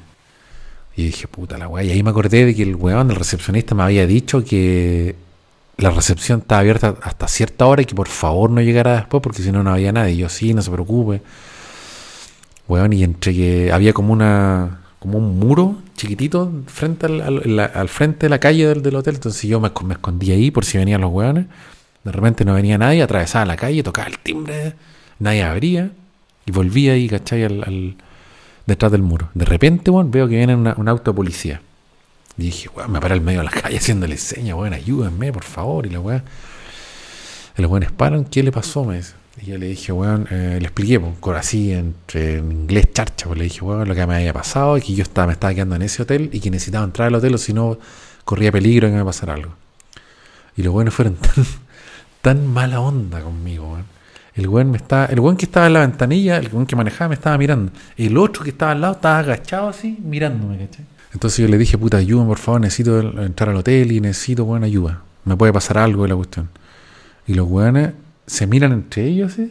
Y dije, puta la weá. Y ahí me acordé de que el weón, el recepcionista, me había dicho que la recepción estaba abierta hasta cierta hora y que por favor no llegara después porque si no, no había nadie. Y yo, sí, no se preocupe. Weón, y entre que había como una como un muro chiquitito frente al, al, al frente de la calle del, del hotel. Entonces yo me, me escondí ahí por si venían los weones. De repente no venía nadie, atravesaba la calle, tocaba el timbre, nadie abría. Y volvía ahí, ¿cachai? Al... al detrás del muro. De repente, weón, veo que viene una, un auto de policía. Y dije, weón, me paré al medio de la calle haciéndole señas, weón, ayúdenme, por favor. Y la weón, los weones paran, ¿qué le pasó? Me dice. Y yo le dije, weón, eh, le expliqué, por así, entre, en inglés charcha, pues le dije, weón, lo que me había pasado es que yo estaba, me estaba quedando en ese hotel y que necesitaba entrar al hotel o si no, corría peligro de que me pasara algo. Y los weones fueron tan, tan mala onda conmigo, weón. El weón, me estaba, el weón que estaba en la ventanilla, el weón que manejaba me estaba mirando. El otro que estaba al lado estaba agachado así, mirándome, ¿cachai? Entonces yo le dije, puta, ayúdame, por favor, necesito entrar al hotel y necesito, weón, ayuda. Me puede pasar algo de la cuestión. Y los weones se miran entre ellos, ¿eh?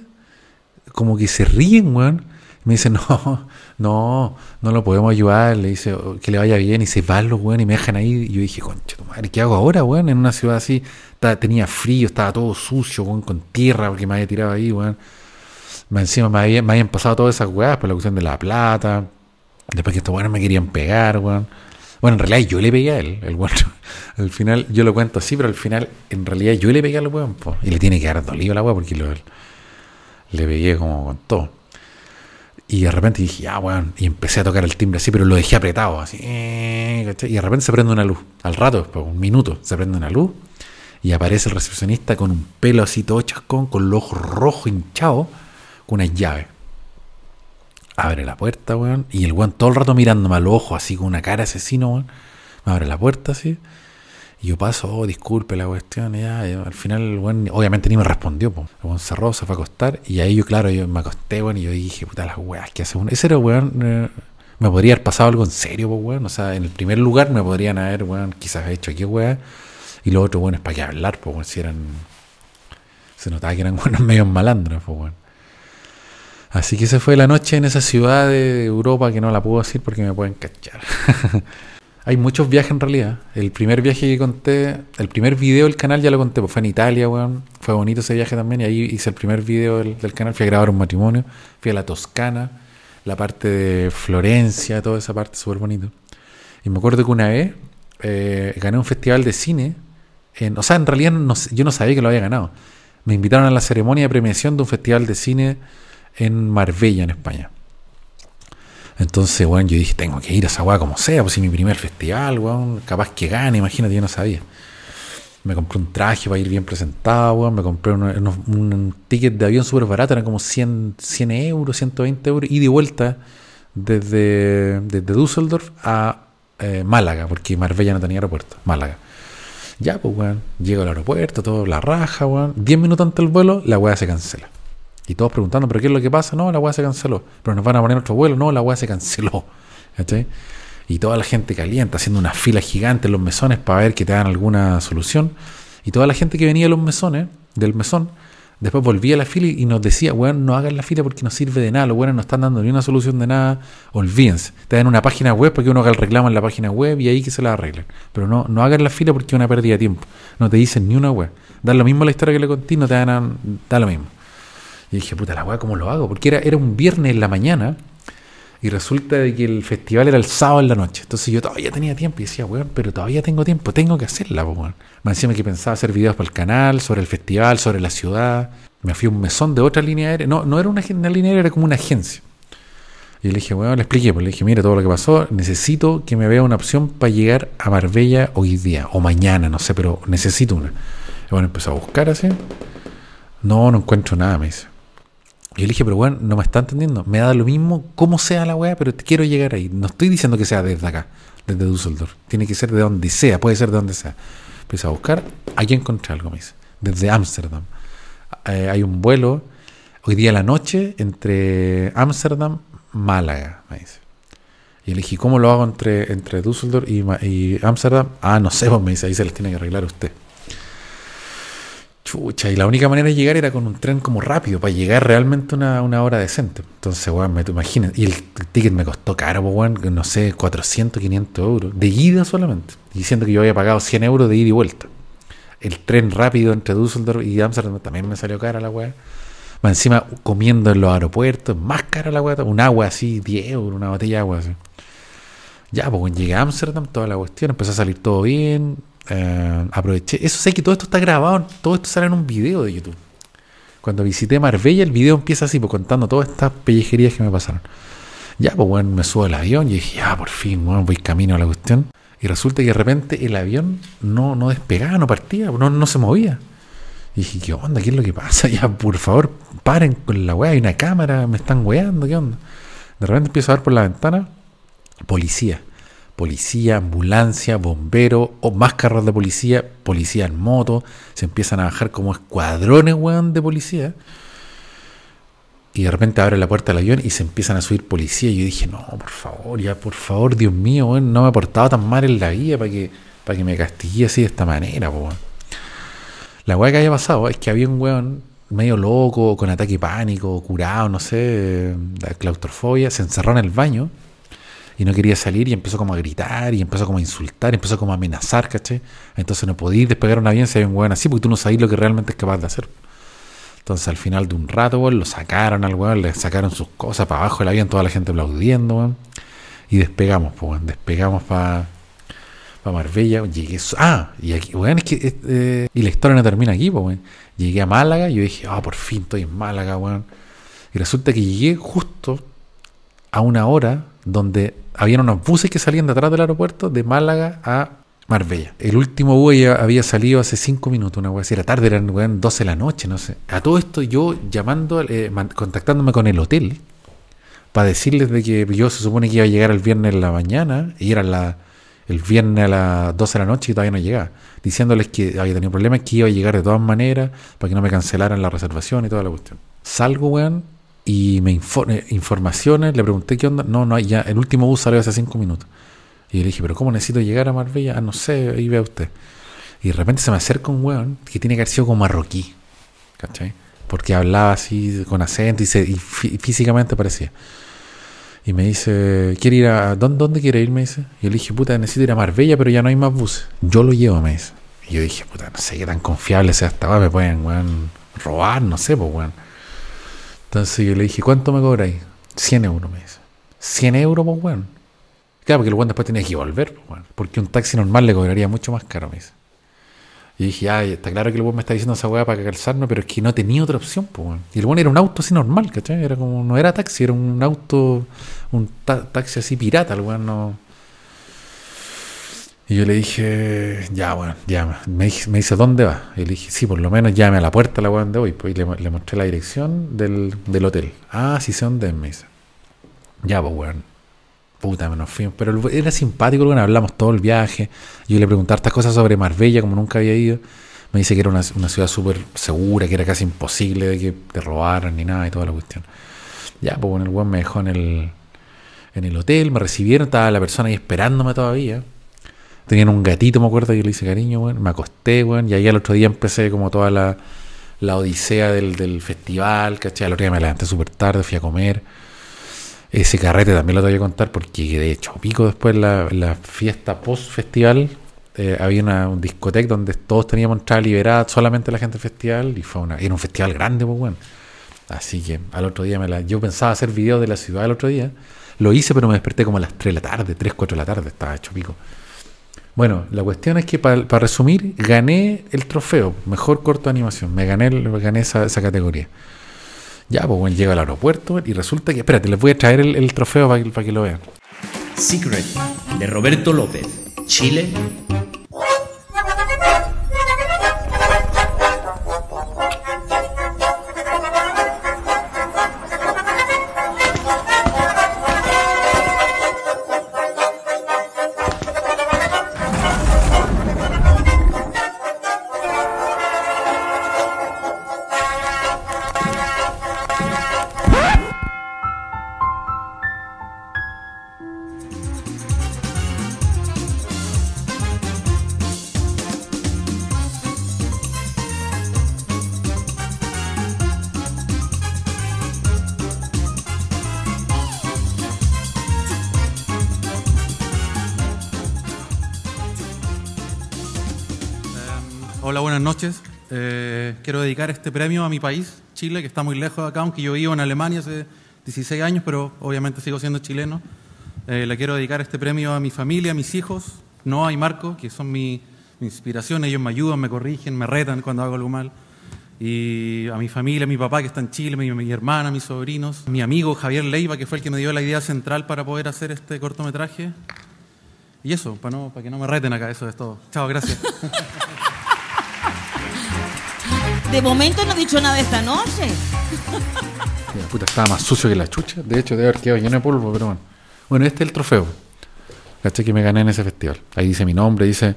Como que se ríen, weón. Me dice, no, no, no lo podemos ayudar. Le dice, que le vaya bien. Y se van los weón y me dejan ahí. Y yo dije, concha tu madre, ¿qué hago ahora, weón? En una ciudad así, estaba, tenía frío, estaba todo sucio, weón, con tierra, porque me había tirado ahí, weón. Encima me, había, me habían pasado todas esas weas, por la cuestión de la plata. Después que estos weones me querían pegar, weón. Bueno, en realidad yo le pegué a él, el weón. Al final, yo lo cuento así, pero al final, en realidad yo le pegué al weón, po. Y le tiene que haber dolido la wea, porque lo, le pegué como con todo. Y de repente dije, ah, weón. Y empecé a tocar el timbre así, pero lo dejé apretado, así. ¿Cachai? Y de repente se prende una luz. Al rato, después, un minuto, se prende una luz. Y aparece el recepcionista con un pelo así todo chascón, con los ojos rojos hinchados, con unas llaves. Abre la puerta, weón. Y el weón todo el rato mirándome al ojo, así con una cara asesino, weón. Me abre la puerta, así. Y yo paso, oh, disculpe la cuestión. Y ya, y al final, el weón, obviamente ni me respondió, po. El weón cerró, se fue a acostar. Y ahí yo, claro, yo me acosté, weón. Y yo dije, puta, las weas que hace uno. Ese era, weón, eh, me podría haber pasado algo en serio, po, weón. O sea, en el primer lugar me podrían haber, weón, quizás hecho aquí, weón. Y los otros, weón, es para qué hablar, po, weón. Si eran. Se notaba que eran, weón, medio malandros, po, weón. Así que esa fue la noche en esa ciudad de Europa que no la puedo decir porque me pueden cachar. Hay muchos viajes en realidad. El primer viaje que conté, el primer video del canal ya lo conté, pues fue en Italia, weón. Fue bonito ese viaje también y ahí hice el primer video del, del canal. Fui a grabar un matrimonio, fui a la Toscana, la parte de Florencia, toda esa parte súper bonito. Y me acuerdo que una vez eh, gané un festival de cine. En, o sea, en realidad no, yo no sabía que lo había ganado. Me invitaron a la ceremonia de premiación de un festival de cine en Marbella, en España. Entonces, bueno, yo dije, tengo que ir a esa weá como sea, pues si mi primer festival, weón, capaz que gane, imagínate, yo no sabía. Me compré un traje para ir bien presentado, weón, me compré un, un, un ticket de avión súper barato, eran como cien euros, ciento veinte euros, y de vuelta desde, desde Düsseldorf a eh, Málaga, porque Marbella no tenía aeropuerto, Málaga. Ya, pues, weón, llego al aeropuerto, todo la raja, weón, diez minutos antes del vuelo, la weá se cancela. Y todos preguntando, ¿pero qué es lo que pasa? No, la weá se canceló. ¿Pero nos van a poner otro vuelo? No, la weá se canceló. ¿Cachai? Y toda la gente caliente, haciendo una fila gigante en los mesones para ver que te dan alguna solución. Y toda la gente que venía de los mesones, del mesón, después volvía a la fila y nos decía, weón, no hagan la fila porque no sirve de nada. Los weones no están dando ni una solución de nada. Olvídense. Te dan una página web para que uno haga el reclamo en la página web y ahí que se la arreglen. Pero no, no hagan la fila porque es una pérdida de tiempo. No te dicen ni una weá. Dan lo mismo a la historia que le conté, no te dan, da lo mismo. Y dije, puta, la weá, ¿cómo lo hago? Porque era, era un viernes en la mañana y resulta de que el festival era el sábado en la noche. Entonces yo todavía tenía tiempo y decía, weón, pero todavía tengo tiempo, tengo que hacerla, weón. Me decían que pensaba hacer videos para el canal, sobre el festival, sobre la ciudad. Me fui a un mesón de otra línea aérea. No, no era una, una línea aérea, era como una agencia. Y le dije, weón, le expliqué, pues le dije, mira todo lo que pasó, necesito que me vea una opción para llegar a Marbella hoy día o mañana, no sé, pero necesito una. Y bueno, empezó a buscar así. No, no encuentro nada, me dice. Yo le dije, pero weón, no me está entendiendo. Me da lo mismo cómo sea la weá, pero quiero llegar ahí. No estoy diciendo que sea desde acá, desde Düsseldorf. Tiene que ser de donde sea, puede ser de donde sea. Empecé a buscar, aquí encontré algo, me dice. Desde Ámsterdam. Eh, hay un vuelo, hoy día a la noche, entre Ámsterdam, Málaga, me dice. Y le dije, ¿cómo lo hago entre, entre Düsseldorf y Ámsterdam? Ah, no sé, vos me dice, ahí se les tiene que arreglar usted. Chucha, y la única manera de llegar era con un tren como rápido, para llegar realmente una, una hora decente. Entonces, weón, me imagino. Y el ticket me costó caro, weón, no sé, cuatrocientos, quinientos euros, de ida solamente. Diciendo que yo había pagado cien euros de ida y vuelta. El tren rápido entre Düsseldorf y Amsterdam también me salió cara la weá. Más encima, comiendo en los aeropuertos, más cara la weá. Un agua así, diez euros, una botella de agua así. Ya, pues, llegué a Amsterdam, toda la cuestión, empezó a salir todo bien. Eh, aproveché, eso sé que todo esto está grabado, todo esto sale en un video de YouTube. Cuando visité Marbella, el video empieza así, pues contando todas estas pellejerías que me pasaron. Ya, pues bueno, me subo al avión y dije, ah, por fin, bueno, voy camino a la cuestión. Y resulta que de repente el avión no, no despegaba, no partía, no, no se movía. Y dije, ¿qué onda? ¿Qué es lo que pasa? Ya, por favor, paren con la weá, hay una cámara, me están weando, ¿qué onda? De repente empiezo a ver por la ventana, policía. Policía, ambulancia, bombero, o más carros de policía, policía en moto, se empiezan a bajar como escuadrones, weón, de policía. Y de repente abre la puerta del avión y se empiezan a subir policía. Y yo dije, no, por favor, ya, por favor, Dios mío, weón, no me he portado tan mal en la vida para que, para que me castigue así de esta manera, weón. La weá que había pasado es que había un weón medio loco, con ataque y pánico, curado, no sé, la claustrofobia, se encerró en el baño y no quería salir y empezó como a gritar y empezó como a insultar, empezó como a amenazar, ¿caché? Entonces no podís despegar un avión si hay un hueón así porque tú no sabés lo que realmente es capaz de hacer. Entonces al final de un rato, weón, lo sacaron al hueón, le sacaron sus cosas para abajo del avión, toda la gente aplaudiendo, weón. Y despegamos, pues, weón, despegamos para pa Marbella, weón. Llegué... Ah, y aquí, weón, es que... Eh, y la historia no termina aquí, pues, weón. Llegué a Málaga y yo dije, ah, oh, por fin estoy en Málaga, weón. Y resulta que llegué justo a una hora donde habían unos buses que salían de atrás del aeropuerto de Málaga a Marbella. El último bus ya había salido hace cinco minutos, una weá así, era tarde, eran weón, doce de la noche, no sé. A todo esto yo llamando, eh, contactándome con el hotel para decirles de que yo se supone que iba a llegar el viernes en la mañana y era la, el viernes a las doce de la noche y todavía no llegaba. Diciéndoles que había tenido problemas, que iba a llegar de todas maneras para que no me cancelaran la reservación y toda la cuestión. Salgo, weón, y me informe, informaciones, le pregunté qué onda. No, no, ya el último bus salió hace cinco minutos. Y le dije, ¿pero cómo necesito llegar a Marbella? Ah, no sé, ahí vea usted. Y de repente se me acerca un weón que tiene que haber sido como marroquí, ¿cachai? Porque hablaba así con acento y, se, y fí- físicamente parecía. Y me dice, ¿quiere ir a dónde, dónde quiere ir? Me dice. Y yo le dije, puta, necesito ir a Marbella, pero ya no hay más buses. Yo lo llevo, me dice. Y yo dije, puta, no sé qué tan confiable sea esta weón, me pueden, weón, robar, no sé, pues, weón. Entonces yo le dije, ¿cuánto me cobráis? cien euros, me dice. cien euros, pues, weón. Claro, porque el weón después tenía que volver, porque un taxi normal le cobraría mucho más caro, me dice. Y dije, ah, está claro que el weón me está diciendo esa weá para calzarme, pero es que no tenía otra opción, pues, weón. Y el weón era un auto así normal, ¿cachai? Era como, no era taxi, era un auto, un ta- taxi así pirata, el weón no. Y yo le dije, ya, weón, llama. Me, dije, me dice, ¿dónde va? Y le dije, sí, por lo menos llame a la puerta la weón de hoy. Pues, y le, le mostré la dirección del, del hotel. Ah, sí sé dónde es, me dice. Ya, pues, weón. Puta, menos fin. Pero era simpático, bueno, hablamos todo el viaje. Yo le preguntaba estas cosas sobre Marbella, como nunca había ido. Me dice que era una, una ciudad súper segura, que era casi imposible de que te robaran ni nada y toda la cuestión. Ya, pues bueno, el weón me dejó en el, en el hotel, me recibieron, estaba la persona ahí esperándome todavía. Tenían un gatito, me acuerdo, yo le hice cariño, weón. Me acosté, weón, y ahí al otro día empecé como toda la, la odisea del, del festival, ¿cachai? Al otro día me levanté súper tarde, fui a comer. Ese carrete también lo te voy a contar porque de hecho pico después la, la fiesta post-festival eh, había una un discoteca donde todos teníamos entrada liberada, solamente la gente del festival y fue una, era un festival grande, pues bueno. Así que al otro día me la, yo pensaba hacer videos de la ciudad el otro día, lo hice pero me desperté como a las tres de la tarde, tres, cuatro de la tarde, estaba hecho pico. Bueno, la cuestión es que para pa resumir, gané el trofeo, mejor corto de animación, me gané, me gané esa, esa categoría. Ya, pues bueno, llego al aeropuerto y resulta que... Espérate, les voy a traer el, el trofeo para que, para que lo vean. Secret, de Roberto López, Chile. Quiero dedicar este premio a mi país, Chile, que está muy lejos de acá, aunque yo vivo en Alemania hace dieciséis años, pero obviamente sigo siendo chileno. Eh, le quiero dedicar este premio a mi familia, a mis hijos, Noah y Marco, que son mi, mi inspiración. Ellos me ayudan, me corrigen, me retan cuando hago algo mal. Y a mi familia, a mi papá que está en Chile, mi, mi hermana, mis sobrinos, mi amigo Javier Leiva, que fue el que me dio la idea central para poder hacer este cortometraje. Y eso, para, no, para que no me reten acá, eso es todo. Chao, gracias. De momento no he dicho nada esta noche. La puta estaba más sucio que la chucha. De hecho, debe haber quedado lleno de polvo, pero bueno. Bueno, este es el trofeo, ¿cachai? Que me gané en ese festival. Ahí dice mi nombre, dice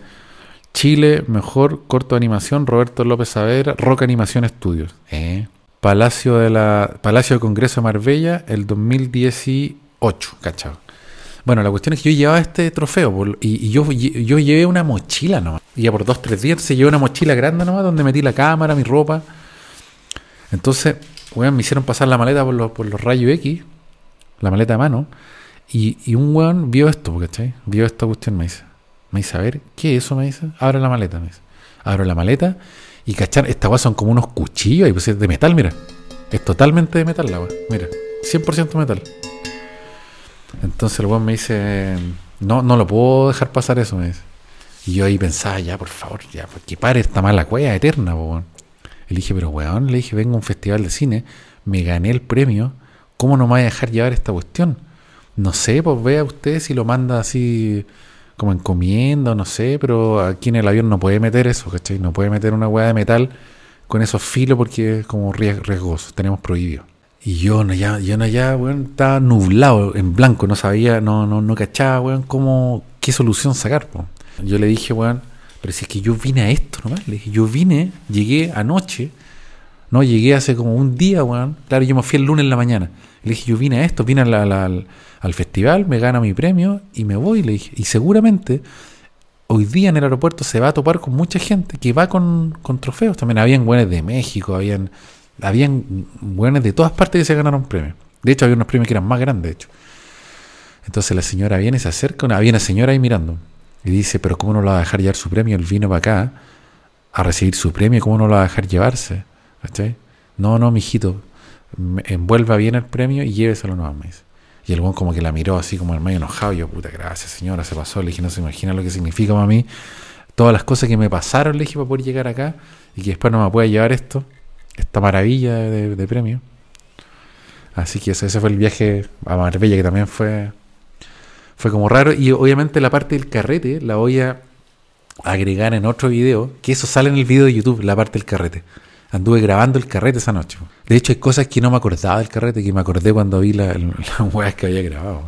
Chile, mejor corto de animación, Roberto López Saavedra, Roka Animación Studios. ¿Eh? Palacio de la Palacio de Congreso de Marbella, el dos mil dieciocho, ¿cachai? Bueno, la cuestión es que yo llevaba este trofeo y, y yo, yo llevé una mochila nomás. Y ya por dos, tres días se llevé una mochila grande nomás donde metí la cámara, mi ropa. Entonces, weón, me hicieron pasar la maleta por los, por los rayos X, la maleta de mano, y, y un weón vio esto, ¿cachai? Vio esta cuestión, me dice. Me dice, a ver, ¿qué es eso? Me dice, abre la maleta, me dice. Abro la maleta y cachar, estas weas son como unos cuchillos y pues, de metal, mira. Es totalmente de metal la wea, mira, cien por ciento metal. Entonces el weón me dice, no, no lo puedo dejar pasar eso, me dice. Y yo ahí pensaba, ya, por favor, ya, que pare esta mala cueva eterna, weón. Le dije, pero weón, le dije, vengo a un festival de cine, me gané el premio, ¿cómo no me va a dejar llevar esta cuestión? No sé, pues vea usted si lo manda así como encomienda, no sé, pero aquí en el avión no puede meter eso, ¿cachai? No puede meter una hueá de metal con esos filos porque es como riesgoso, tenemos prohibido. Y yo no ya, yo no ya, weón, estaba nublado, en blanco, no sabía, no, no, no cachaba, weón, cómo, qué solución sacar, po. Yo le dije, weón, pero si es que yo vine a esto nomás, le dije, yo vine, llegué anoche, no, llegué hace como un día, weón, claro, yo me fui el lunes en la mañana, le dije, yo vine a esto, vine a la, la, al, al festival, me gano mi premio y me voy, le dije, y seguramente hoy día en el aeropuerto se va a topar con mucha gente que va con, con trofeos, también habían weones de México, habían, habían weones de todas partes que se ganaron premios, de hecho había unos premios que eran más grandes, de hecho. Entonces la señora viene, se acerca, había una señora ahí mirando, y dice, pero ¿cómo no lo va a dejar llevar su premio? Él vino para acá a recibir su premio, ¿cómo no lo va a dejar llevarse? ¿Cachai? No, no, mijito, envuelva bien el premio y lléveselo nomás, me dice. Y el buen como que la miró así como el medio enojado, y yo, puta, gracias señora, se pasó, le dije, no se imagina lo que significa para mí, todas las cosas que me pasaron, le dije, para poder llegar acá, y que después no me pueda llevar esto, esta maravilla de, de premio. Así que ese, ese fue el viaje a Marbella, que también fue... Fue como raro, y obviamente la parte del carrete la voy a agregar en otro video, que eso sale en el video de YouTube, la parte del carrete. Anduve grabando el carrete esa noche. De hecho, hay cosas que no me acordaba del carrete, que me acordé cuando vi las la weas que había grabado.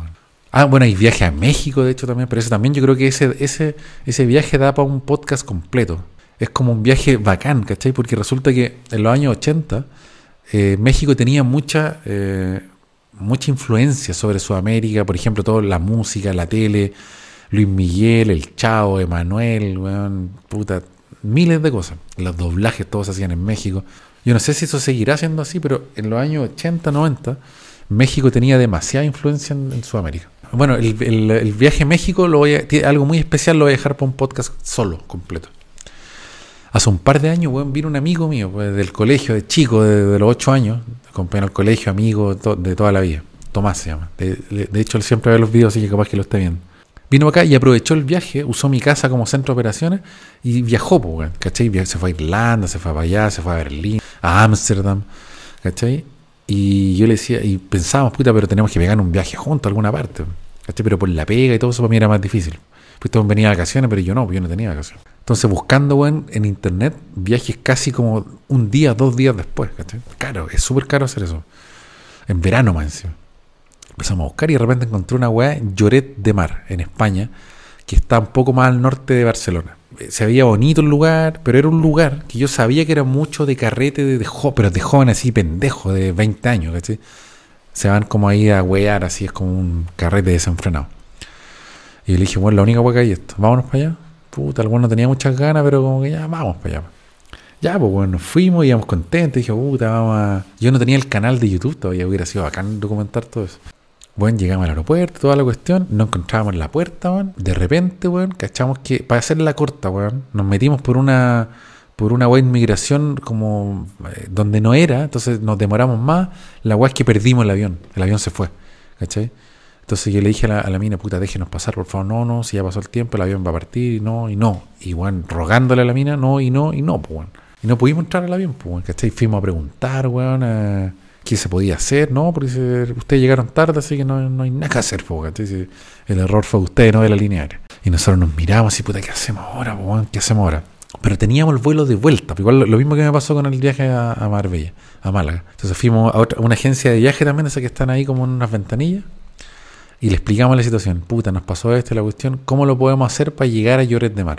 Ah, bueno, hay viaje a México, de hecho, también, pero eso también yo creo que ese, ese, ese viaje da para un podcast completo. Es como un viaje bacán, ¿cachai? Porque resulta que en los años ochenta eh, México tenía mucha... Eh, mucha influencia sobre Sudamérica, por ejemplo, toda la música, la tele, Luis Miguel, El Chavo, Emanuel, weón, puta, miles de cosas. Los doblajes todos se hacían en México. Yo no sé si eso seguirá siendo así, pero en los años ochenta, noventa, México tenía demasiada influencia en, en Sudamérica. Bueno, el, el, el viaje a México, lo voy a, algo muy especial, lo voy a dejar para un podcast solo, completo. Hace un par de años, weón, vino un amigo mío, pues, del colegio, de chico, de, de los ocho años, compañero del colegio, amigo to, de toda la vida. Tomás se llama. De, de, de hecho, él siempre ve los videos, así que capaz que lo esté viendo. Vino acá y aprovechó el viaje, usó mi casa como centro de operaciones y viajó, pues, weón, ¿cachai? Se fue a Irlanda, se fue para allá, se fue a Berlín, a Ámsterdam, ¿cachai? Y yo le decía, y pensábamos, puta, pero tenemos que pegar un viaje juntos a alguna parte, ¿cachai? Pero por la pega y todo eso para mí era más difícil. Pues todos venían de vacaciones, pero yo no, yo no tenía vacaciones. Entonces buscando, weón, en internet, viajes casi como un día, dos días después, ¿cachai? Caro, es súper caro hacer eso. En verano, man, sí. Empezamos a buscar y de repente encontré una weá, Lloret de Mar, en España, que está un poco más al norte de Barcelona. Se veía bonito el lugar, pero era un lugar que yo sabía que era mucho de carrete, de, de jo- pero de joven así, pendejo, de veinte años, ¿cachai? Se van como ahí a wear, así es como un carrete desenfrenado. Y le dije, bueno, la única hueca es esto, vámonos para allá. Puta, el bueno no tenía muchas ganas, pero como que ya, vamos para allá. Ya, pues bueno, nos fuimos, íbamos contentos. Dije, puta, vamos a... Yo no tenía el canal de YouTube todavía, hubiera sido bacán documentar todo eso. Bueno, llegamos al aeropuerto, toda la cuestión, no encontrábamos la puerta, weón. De repente, weón, cachamos que, para hacerla corta, weón, nos metimos por una por una weá de inmigración como eh, donde no era, entonces nos demoramos más. La weá es que perdimos el avión, el avión se fue, ¿cachai? Entonces yo le dije a la, a la mina, puta, déjenos pasar, por favor, no, no, si ya pasó el tiempo, el avión va a partir, no, y no. Y, weón, rogándole a la mina, no, y no, y no, pues, weón. Y no pudimos entrar al avión, pues, weón, ¿cachai? Fuimos a preguntar, weón, a qué se podía hacer, no, porque se, ustedes llegaron tarde, así que no, no hay nada que hacer, pues, ¿cachai? Si el error fue de ustedes, no de la línea aérea. Y nosotros nos miramos así, puta, ¿qué hacemos ahora, pues, weón? ¿Qué hacemos ahora? Pero teníamos el vuelo de vuelta, igual lo, lo mismo que me pasó con el viaje a, a Marbella, a Málaga. Entonces fuimos a, otra, a una agencia de viaje también, esas que están ahí como en unas ventanillas. Y le explicamos la situación. Puta, nos pasó esto, la cuestión. ¿Cómo lo podemos hacer para llegar a Lloret de Mar?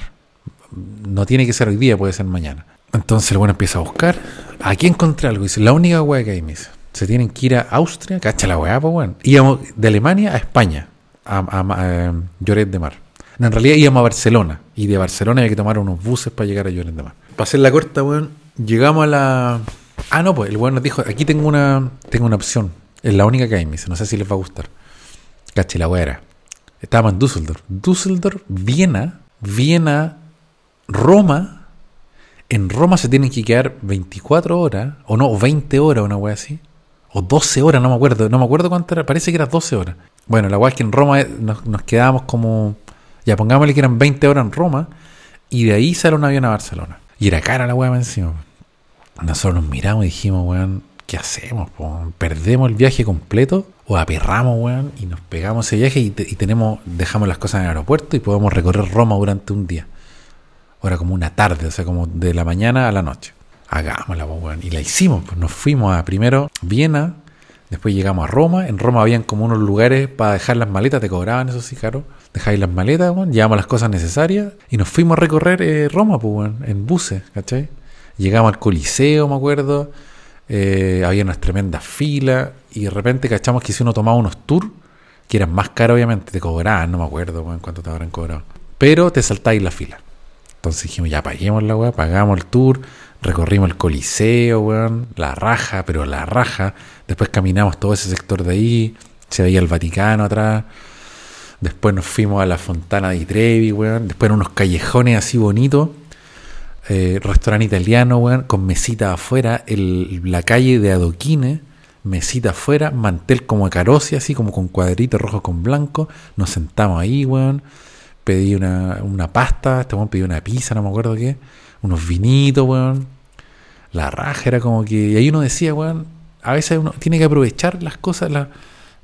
No tiene que ser hoy día, puede ser mañana. Entonces el bueno empieza a buscar. Aquí encontré algo. Dice, la única weá que hay, me dice. Se tienen que ir a Austria. Cacha la weá, pues bueno. Íbamos de Alemania a España, a, a, a, a Lloret de Mar. No, en realidad íbamos a Barcelona. Y de Barcelona había que tomar unos buses para llegar a Lloret de Mar. Para hacer la corta, weón, bueno, llegamos a la... Ah, no, pues el weón nos dijo, aquí tengo una tengo una opción, es la única que hay, me dice, no sé si les va a gustar. Caché, la weá. Estábamos en Düsseldorf, Düsseldorf, Viena, Viena, Roma. En Roma se tienen que quedar veinticuatro horas, o no, veinte horas, una weá así. O doce horas, no me acuerdo, no me acuerdo cuánto era, parece que eran doce horas. Bueno, la weá es que en Roma nos, nos quedábamos como, ya pongámosle que eran veinte horas en Roma, y de ahí sale un avión a Barcelona. Y era cara la weá más encima. Nosotros nos miramos y dijimos, weón, ¿qué hacemos, po? ¿Perdemos el viaje completo? O aperramos, weón, y nos pegamos ese viaje y, te, y tenemos, dejamos las cosas en el aeropuerto y podemos recorrer Roma durante un día. Ahora como una tarde, o sea, como de la mañana a la noche. Hagámosla, pues, weón. Y la hicimos, pues nos fuimos a primero Viena, después llegamos a Roma. En Roma habían como unos lugares para dejar las maletas, te cobraban, eso sí, caro. Dejáis las maletas, weón, llevamos las cosas necesarias y nos fuimos a recorrer eh, Roma, pues, weón, en buses, ¿cachai? Llegamos al Coliseo, me acuerdo, eh, había unas tremendas filas y de repente cachamos que si uno tomaba unos tours, que eran más caros obviamente, te cobraban, no me acuerdo en cuánto te habrán cobrado, pero te saltáis la fila. Entonces dijimos, ya paguemos la weá, pagamos el tour, recorrimos el Coliseo, weón, la raja, pero la raja, después caminamos todo ese sector de ahí, se veía el Vaticano atrás, después nos fuimos a la Fontana di Trevi, weón, después en unos callejones así bonitos. Eh, restaurante italiano, weón, con mesita afuera, el, la calle de adoquines, mesita afuera, mantel como de carocia, así como con cuadritos rojos con blanco, nos sentamos ahí, weón, pedí una, una pasta, este weón pidió una pizza, no me acuerdo qué, unos vinitos, weón, la raja era como que, y ahí uno decía, weón, a veces uno tiene que aprovechar las cosas, la,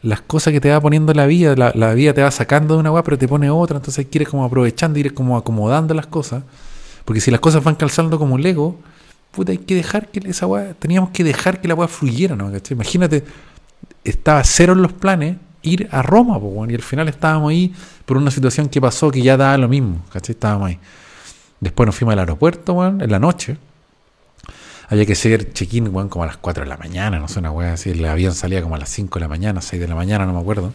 las cosas que te va poniendo la vida, la, la vida te va sacando de una weá, pero te pone otra, entonces quieres como aprovechando, ir como acomodando las cosas. Porque si las cosas van calzando como Lego, puta, hay que dejar que esa weá, teníamos que dejar que la weá fluyera, ¿no? ¿Cachai? Imagínate, estaba cero en los planes ir a Roma, po, bueno, y al final estábamos ahí por una situación que pasó que ya daba lo mismo, ¿cachai? Estábamos ahí. Después nos fuimos al aeropuerto, bueno, en la noche. Había que hacer check-in, bueno, como a las cuatro de la mañana, no sé, una weá así. El avión salía como a las cinco de la mañana, seis de la mañana, no me acuerdo.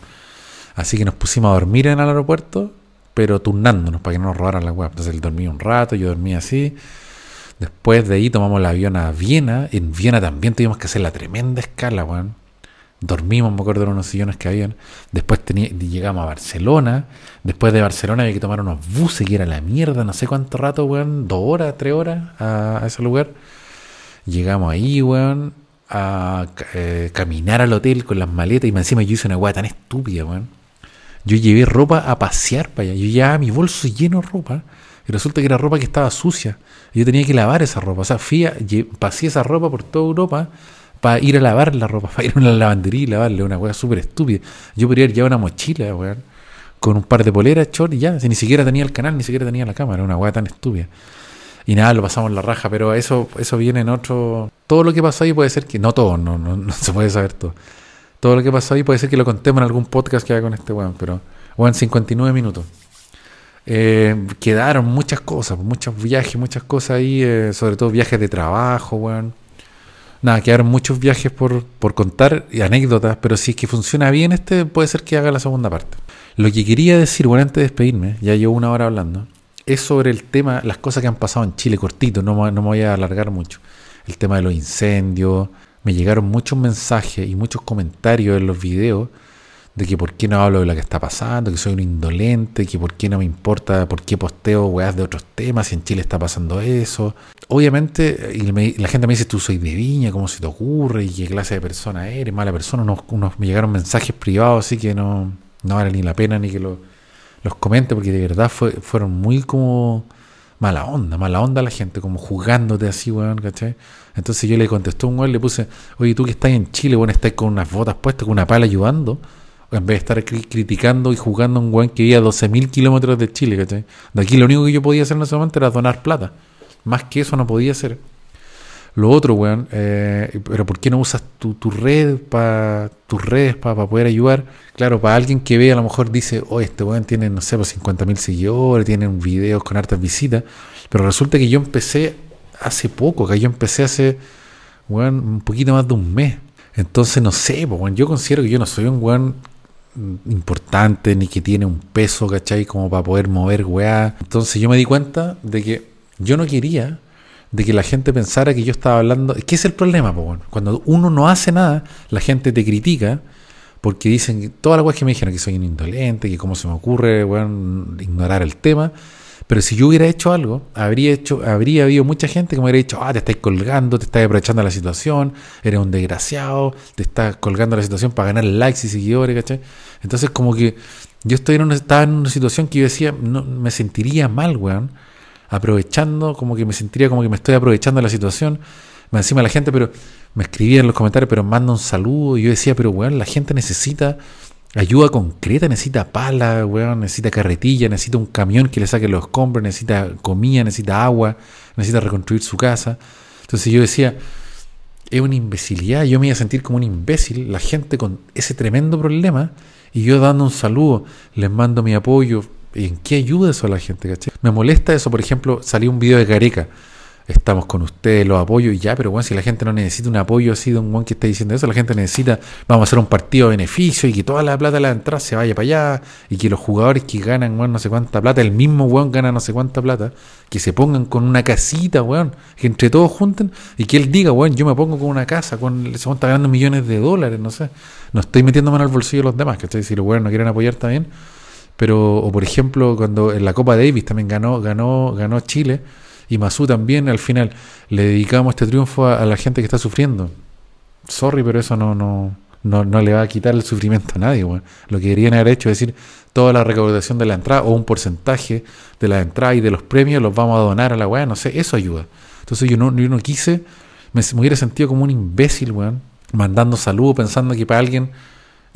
Así que nos pusimos a dormir en el aeropuerto, pero turnándonos para que no nos robaran la web. Entonces él dormía un rato, yo dormía así. Después de ahí tomamos el avión a Viena. En Viena también tuvimos que hacer la tremenda escala, weón. Dormimos, me acuerdo, en unos sillones que habían. Después teni- llegamos a Barcelona. Después de Barcelona había que tomar unos buses, que era la mierda, no sé cuánto rato, weón. Dos horas, tres horas a, a ese lugar. Llegamos ahí, weón, a eh, caminar al hotel con las maletas. Y encima yo hice una weá tan estúpida, weón. Yo llevé ropa a pasear para allá. Yo llevaba mi bolso lleno de ropa. Y resulta que era ropa que estaba sucia. Yo tenía que lavar esa ropa. O sea, fui a, lle, pasé esa ropa por toda Europa para ir a lavar la ropa. Para ir a una lavandería y lavarle. Una weá súper estúpida. Yo podría haber llevado una mochila, weón. Con un par de poleras, short y ya. Si ni siquiera tenía el canal, ni siquiera tenía la cámara. Una weá tan estúpida. Y nada, lo pasamos la raja. Pero eso, eso viene en otro... Todo lo que pasó ahí puede ser que... No todo, no, no, no se puede saber todo. Todo lo que pasó ahí puede ser que lo contemos en algún podcast que haga con este weón, pero weón, cincuenta y nueve minutos. Eh, quedaron muchas cosas, muchos viajes, muchas cosas ahí, eh, sobre todo viajes de trabajo, weón. Nada, quedaron muchos viajes por, por contar y anécdotas, pero si es que funciona bien este, puede ser que haga la segunda parte. Lo que quería decir, bueno, antes de despedirme, ya llevo una hora hablando, es sobre el tema, las cosas que han pasado en Chile, cortito, no, no me voy a alargar mucho. El tema de los incendios. Me llegaron muchos mensajes y muchos comentarios en los videos de que por qué no hablo de lo que está pasando, que soy un indolente, que por qué no me importa, por qué posteo weas de otros temas, si en Chile está pasando eso. Obviamente, y me, la gente me dice, tú soy de Viña, ¿cómo se te ocurre? ¿Y qué clase de persona eres? ¿Mala persona? Unos, unos, me llegaron mensajes privados, así que no, no vale ni la pena ni que lo, los comente, porque de verdad fue, fueron muy como... Mala onda, mala onda la gente, como juzgándote así, weón, ¿cachai? Entonces yo le contesté a un weón, le puse, oye, tú que estás en Chile, weón, estás con unas botas puestas, con una pala ayudando, en vez de estar cri- criticando y juzgando a un weón que vivía a doce mil kilómetros de Chile, ¿cachai? De aquí lo único que yo podía hacer en ese momento era donar plata. Más que eso no podía hacer. Lo otro, weón, eh, pero ¿por qué no usas tu, tu red pa, tus redes para pa poder ayudar? Claro, para alguien que ve, a lo mejor dice, oye, este weón tiene, no sé, pues cincuenta mil seguidores, tiene videos con hartas visitas, pero resulta que yo empecé hace poco, que yo empecé hace, weón, un poquito más de un mes. Entonces, no sé, pues, weón, yo considero que yo no soy un weón importante, ni que tiene un peso, ¿cachai? Como para poder mover, weá. Entonces yo me di cuenta de que yo no quería de que la gente pensara que yo estaba hablando. ¿Qué es el problema, po, bueno? Cuando uno no hace nada, la gente te critica porque dicen que todas las cosas que me dijeron, que soy un indolente, que cómo se me ocurre, bueno, ignorar el tema. Pero si yo hubiera hecho algo, habría hecho, habría habido mucha gente que me hubiera dicho, ah, te estás colgando, te estás aprovechando la situación, eres un desgraciado, te estás colgando la situación para ganar likes y seguidores, ¿cachai? Entonces como que yo estoy en una, estaba en una situación que yo decía, no, me sentiría mal, weón, aprovechando, como que me sentiría como que me estoy aprovechando la situación. Me encima la gente, pero me escribía en los comentarios, pero manda un saludo, y yo decía, pero weón, la gente necesita ayuda concreta, necesita pala, weón, necesita carretilla, necesita un camión que le saque los escombros, necesita comida, necesita agua, necesita reconstruir su casa. Entonces yo decía, es una imbecilidad, yo me iba a sentir como un imbécil, la gente con ese tremendo problema, y yo dando un saludo, les mando mi apoyo. ¿En qué ayuda eso a la gente, caché? Me molesta eso. Por ejemplo, salió un video de Gareca, estamos con ustedes, los apoyo, y ya, pero bueno, si la gente no necesita un apoyo así de un buen que está diciendo eso, la gente necesita, vamos a hacer un partido de beneficio y que toda la plata de la entrada se vaya para allá, y que los jugadores que ganan, bueno, no sé cuánta plata, el mismo weón gana no sé cuánta plata, que se pongan con una casita, weón, que entre todos junten, y que él diga, weón, yo me pongo con una casa, con se está ganando millones de dólares, no sé, no estoy metiéndome en el bolsillo de los demás, ¿cachai? Si los weón no quieren apoyar también. Pero, o por ejemplo, cuando en la Copa Davis también ganó, ganó, ganó Chile, y Masú también, al final le dedicamos este triunfo a, a la gente que está sufriendo. Sorry, pero eso no no no, no le va a quitar el sufrimiento a nadie, bueno. Lo que deberían haber hecho es decir, toda la recaudación de la entrada o un porcentaje de la entrada y de los premios los vamos a donar a la weá, no sé, eso ayuda. Entonces yo no, yo no quise, me, me hubiera sentido como un imbécil, weón, mandando saludos pensando que para alguien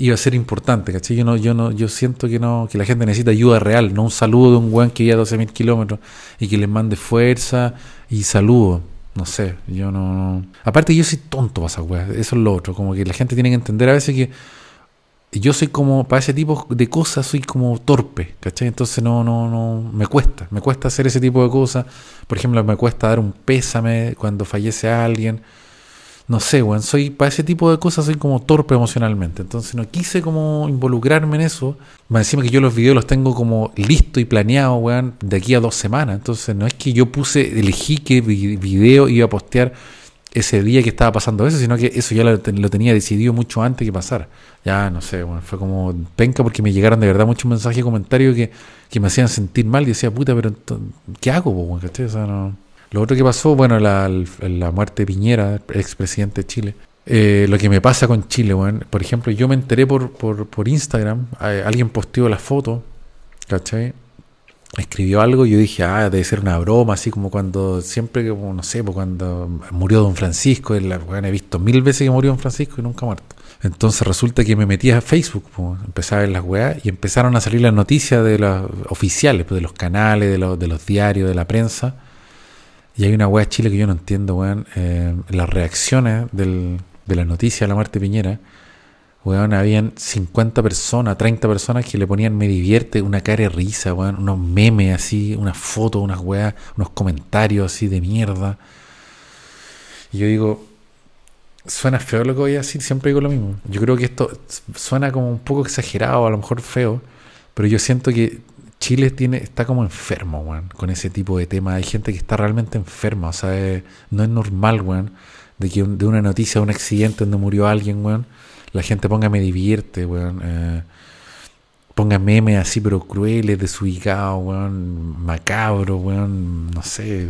iba a ser importante, ¿cachai? Yo no, yo no, yo siento que no, que la gente necesita ayuda real, no un saludo de un weón que iba a doce mil kilómetros y que les mande fuerza y saludo. No sé, yo no, no. Aparte yo soy tonto para esa weá, eso es lo otro, como que la gente tiene que entender a veces que yo soy como, para ese tipo de cosas soy como torpe, ¿cachai? Entonces no, no, no, me cuesta, me cuesta hacer ese tipo de cosas. Por ejemplo, me cuesta dar un pésame cuando fallece alguien. No sé, weón, soy, para ese tipo de cosas soy como torpe emocionalmente, entonces no quise como involucrarme en eso. Me decían que yo los videos los tengo como listo y planeado, weón, de aquí a dos semanas, entonces no es que yo puse, elegí qué video iba a postear ese día que estaba pasando eso, sino que eso ya lo, lo tenía decidido mucho antes que pasara. Ya, no sé, weón, fue como penca porque me llegaron de verdad muchos mensajes y comentarios que, que me hacían sentir mal y decía, puta, pero ¿qué hago, weón? ¿Cachai? O sea, no... Lo otro que pasó, bueno, la, la muerte de Piñera, expresidente de Chile. Eh, lo que me pasa con Chile, weón. Por ejemplo, yo me enteré por, por, por Instagram. Eh, alguien posteó la foto, ¿cachai? Escribió algo y yo dije, ah, debe ser una broma, así como cuando siempre, como, no sé, cuando murió don Francisco. El, bueno, he visto mil veces que murió don Francisco y nunca muerto. Entonces resulta que me metí a Facebook, pues, empecé a ver las weas y empezaron a salir las noticias de los oficiales, pues, de los canales, de los, de los diarios, de la prensa. Y hay una weá de Chile que yo no entiendo, weón. Eh, las reacciones del, de la noticia de la muerte de Piñera, weón, habían cincuenta personas, treinta personas que le ponían me divierte, una cara de risa, weón, unos memes así, unas fotos, unas weas, unos comentarios así de mierda. Y yo digo, suena feo lo que voy a decir, siempre digo lo mismo. Yo creo que esto suena como un poco exagerado, a lo mejor feo, pero yo siento que Chile tiene, está como enfermo, weón, con ese tipo de temas. Hay gente que está realmente enferma, o sea, eh, no es normal, weón, de que un, de una noticia, un accidente donde murió alguien, weón, la gente ponga me divierte, weón, eh, ponga memes así, pero crueles, desubicados, weón, macabros, weón, no sé,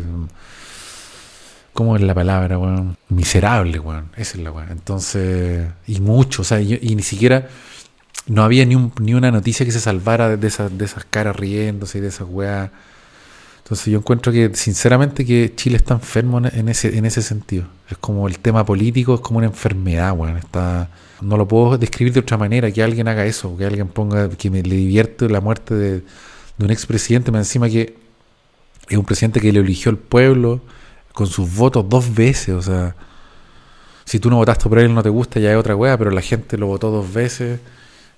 ¿cómo es la palabra, weón? Miserable, weón, esa es la weón. Entonces, y mucho, o sea, y, y ni siquiera... No había ni, un, ni una noticia que se salvara de esas, de esas caras riéndose y de esas weas. Entonces yo encuentro que, sinceramente, que Chile está enfermo en ese, en ese sentido. Es como el tema político, es como una enfermedad, weón. Está, no lo puedo describir de otra manera, que alguien haga eso, que alguien ponga, que me, le divierte la muerte de, de un expresidente. Más encima que es un presidente que le eligió el pueblo con sus votos dos veces, o sea... Si tú no votaste por él, no te gusta, ya es otra wea, pero la gente lo votó dos veces...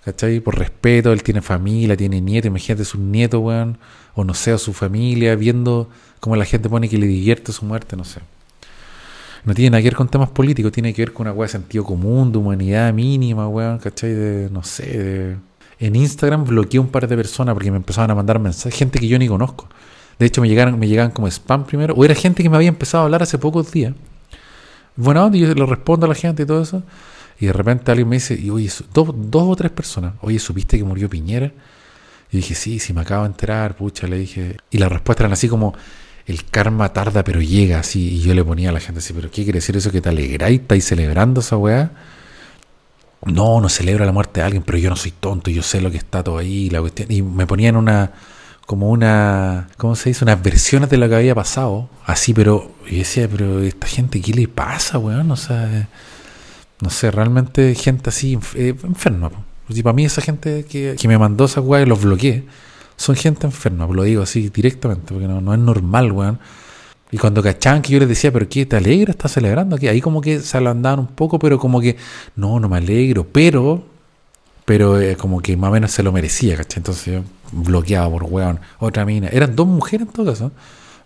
¿Cachai? Por respeto, él tiene familia, tiene nieto, imagínate sus nietos, weón, o no sé, a su familia, viendo cómo la gente pone que le divierte su muerte, no sé. No tiene nada que ver con temas políticos, tiene que ver con una weá de sentido común, de humanidad mínima, weón, ¿cachai? De, no sé, de... En Instagram bloqueé un par de personas porque me empezaban a mandar mensajes, gente que yo ni conozco. De hecho, me llegaron, me llegaban como spam primero. O era gente que me había empezado a hablar hace pocos días. Bueno, yo le respondo a la gente y todo eso. Y de repente alguien me dice, y oye, dos, dos o tres personas, oye, ¿supiste que murió Piñera? Y dije, sí, sí, me acabo de enterar, pucha, le dije. Y las respuestas eran así como, el karma tarda pero llega, así. Y yo le ponía a la gente así, ¿pero qué quiere decir eso? ¿Que te alegráis? ¿Estáis celebrando esa weá? No, no celebro la muerte de alguien, pero yo no soy tonto, yo sé lo que está todo ahí, la cuestión. Y me ponían una, como una, ¿cómo se dice? Unas versiones de lo que había pasado, así, pero yo decía, pero esta gente, ¿qué le pasa, weón? O sea, no sé, realmente gente así, eh, enferma. Y para mí esa gente que, que me mandó esa weá y los bloqueé, son gente enferma, lo digo así directamente, porque no, no es normal, weón. Y cuando cachaban que yo les decía, pero ¿qué? ¿Te alegra? ¿Estás celebrando? ¿Qué? Ahí como que se ablandaban un poco, pero como que, no, no me alegro, pero, pero eh, como que más o menos se lo merecía, ¿cachai? Entonces yo bloqueaba por weón, otra mina. Eran dos mujeres en todo caso,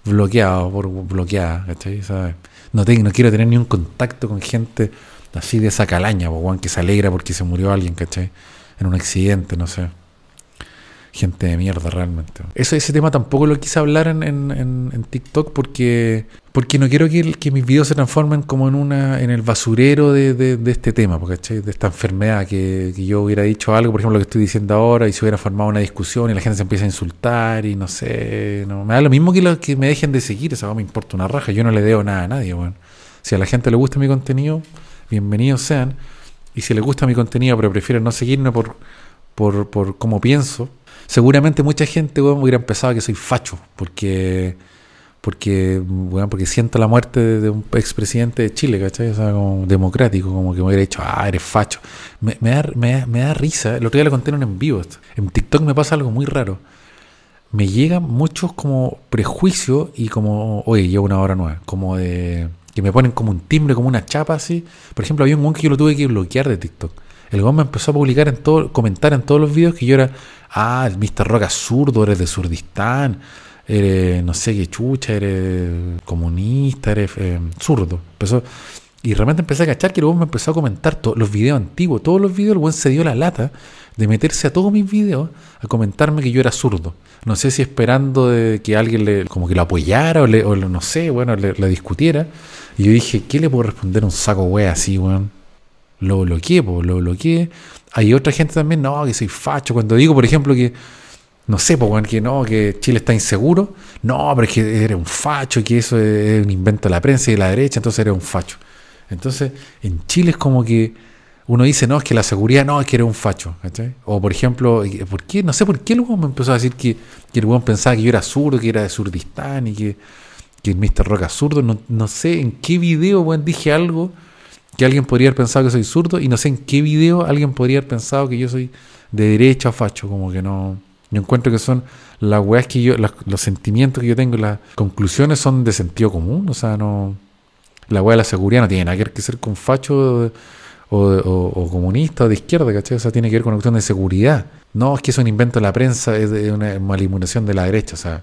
bloqueadas por bloqueadas, ¿cachai? ¿Sabes? No, te, no quiero tener ni un contacto con gente así de esa calaña, weón, que se alegra porque se murió alguien, ¿cachai? En un accidente, no sé. Gente de mierda realmente. Eso, ese tema tampoco lo quise hablar en, en, en, en TikTok porque porque no quiero que, que mis videos se transformen como en una en el basurero de, de, de este tema, ¿cachai? De esta enfermedad que, que yo hubiera dicho algo, por ejemplo lo que estoy diciendo ahora, y se hubiera formado una discusión y la gente se empieza a insultar y no sé, no, me da lo mismo que los que me dejen de seguir, eso me importa una raja, yo no le debo nada a nadie, bueno. Si a la gente le gusta mi contenido, bienvenidos sean, y si les gusta mi contenido pero prefieren no seguirme por por por cómo pienso. Seguramente mucha gente, weón, hubiera empezado que soy facho, porque porque, weón, porque siento la muerte de, de un expresidente de Chile, ¿cachai? O sea, como democrático, como que me hubiera dicho, ah, eres facho. Me, me, da, me, da, me da risa, el otro día lo conté en un en vivo. En TikTok me pasa algo muy raro. Me llegan muchos como prejuicios y como, oye, llevo una hora nueva, como de que me ponen como un timbre, como una chapa así. Por ejemplo, había un weón que yo lo tuve que bloquear de TikTok. El weón me empezó a publicar en todo, comentar en todos los videos que yo era, ah, el Mister Roka zurdo, eres de Surdistán, eres no sé qué chucha, eres comunista, eres eh, zurdo. Empezó, y realmente empecé a cachar que el weón me empezó a comentar todos los videos antiguos, todos los videos, el weón se dio la lata de meterse a todos mis videos a comentarme que yo era zurdo. No sé si esperando de que alguien le, como que lo apoyara o, le, o no sé, bueno, le, le discutiera. Y yo dije, ¿qué le puedo responder a un saco wea así, weón? Lo bloqueé, po, lo bloqueé. Hay otra gente también, no, que soy facho. Cuando digo, por ejemplo, que, no sé, po, que no, que Chile está inseguro, no, pero es que eres un facho, que eso es un invento de la prensa y de la derecha, entonces eres un facho. Entonces, en Chile es como que uno dice, no, es que la seguridad, no, es que eres un facho, ¿cachai? O, por ejemplo, ¿por qué? No sé por qué el huevón me empezó a decir que, que el huevón pensaba que yo era zurdo, que era de Surdistán y que, que el Mister Roka es zurdo. No, no sé en qué video, huevón, dije algo que alguien podría haber pensado que soy zurdo, y no sé en qué video alguien podría haber pensado que yo soy de derecha o facho. Como que no, yo encuentro que son las weas que yo, las, los sentimientos que yo tengo, las conclusiones son de sentido común. O sea, no, la wea de la seguridad no tiene nada que ver que ser con facho o, o, o, o comunista o de izquierda, ¿cachai? O sea, tiene que ver con una cuestión de seguridad. No, es que es un invento de la prensa, es de una manipulación de la derecha, o sea.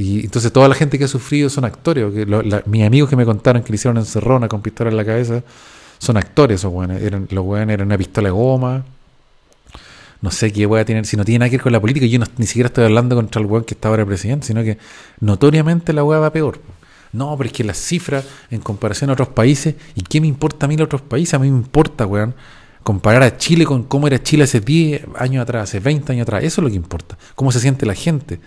Y entonces toda la gente que ha sufrido son actores. Que lo, la, mis amigos que me contaron que le hicieron encerrona con pistola en la cabeza son actores. Esos weones. Eran, los weones eran una pistola de goma. No sé qué voy a tener. Si no tiene nada que ver con la política, yo no, ni siquiera estoy hablando contra el weón que está ahora presidente, sino que notoriamente la weá va peor. No, pero es que las cifras en comparación a otros países. ¿Y qué me importa a mí los otros países? A mí me importa, weón, comparar a Chile con cómo era Chile hace diez años atrás, hace veinte años atrás. Eso es lo que importa. Cómo se siente la gente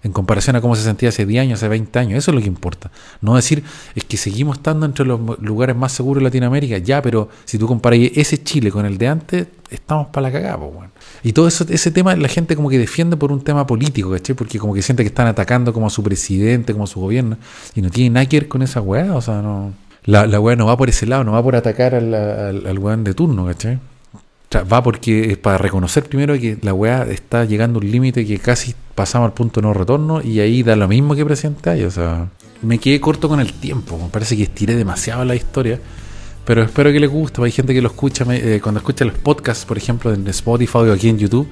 en comparación a cómo se sentía hace diez años, hace veinte años. Eso es lo que importa. No decir, es que seguimos estando entre los lugares más seguros de Latinoamérica. Ya, pero si tú comparas ese Chile con el de antes, estamos para la cagada, pues, bueno. Y todo eso, ese tema la gente como que defiende por un tema político, ¿cachai? Porque como que siente que están atacando como a su presidente, como a su gobierno. Y no tiene nada que ver con esa weá. O sea, no, la, la weá no va por ese lado, no va por atacar al, al, al weón de turno, ¿cachai? Va porque es para reconocer primero que la weá está llegando a un límite que casi pasamos al punto de no retorno, y ahí da lo mismo que presidente hay. O sea, me quedé corto con el tiempo, me parece que estiré demasiado la historia, pero espero que les guste. Hay gente que lo escucha, eh, cuando escucha los podcasts, por ejemplo, en Spotify o aquí en YouTube,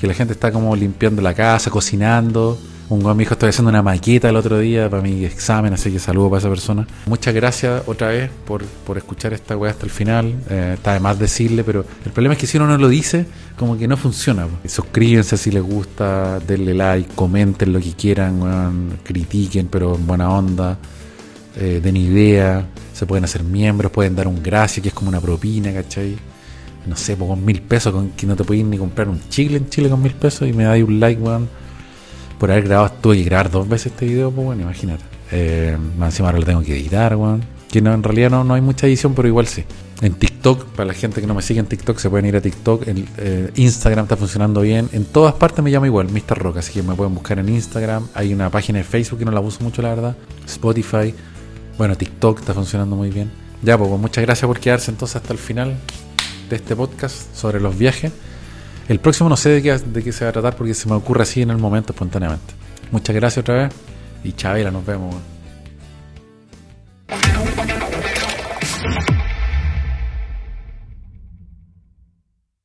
que la gente está como limpiando la casa, cocinando, Un buen mijo, estoy haciendo una maqueta el otro día para mi examen, así que saludo para esa persona. Muchas gracias otra vez por, por escuchar esta weá hasta el final. Eh, está de más decirle, pero el problema es que si uno no lo dice, como que no funciona. Suscríbanse si les gusta, denle like, comenten lo que quieran, weón, critiquen, pero en buena onda. Eh, den idea, se pueden hacer miembros, pueden dar un gracias, que es como una propina, ¿cachai? No sé, pues con mil pesos, con que no te podéis ni comprar un chicle en Chile con mil pesos y me dais un like, weón. Por haber grabado, tuve que grabar dos veces este video, pues bueno, imagínate. Eh, encima ahora lo tengo que editar, weón. Que no, en realidad no, no hay mucha edición, pero igual sí. En TikTok, para la gente que no me sigue en TikTok, se pueden ir a TikTok. El, eh, Instagram está funcionando bien. En todas partes me llamo igual, Mister Roka, así que me pueden buscar en Instagram. Hay una página de Facebook que no la uso mucho, la verdad. Spotify. Bueno, TikTok está funcionando muy bien. Ya, pues muchas gracias por quedarse entonces hasta el final de este podcast sobre los viajes. El próximo no sé de qué, de qué se va a tratar porque se me ocurre así en el momento espontáneamente. Muchas gracias otra vez y Chavela, nos vemos.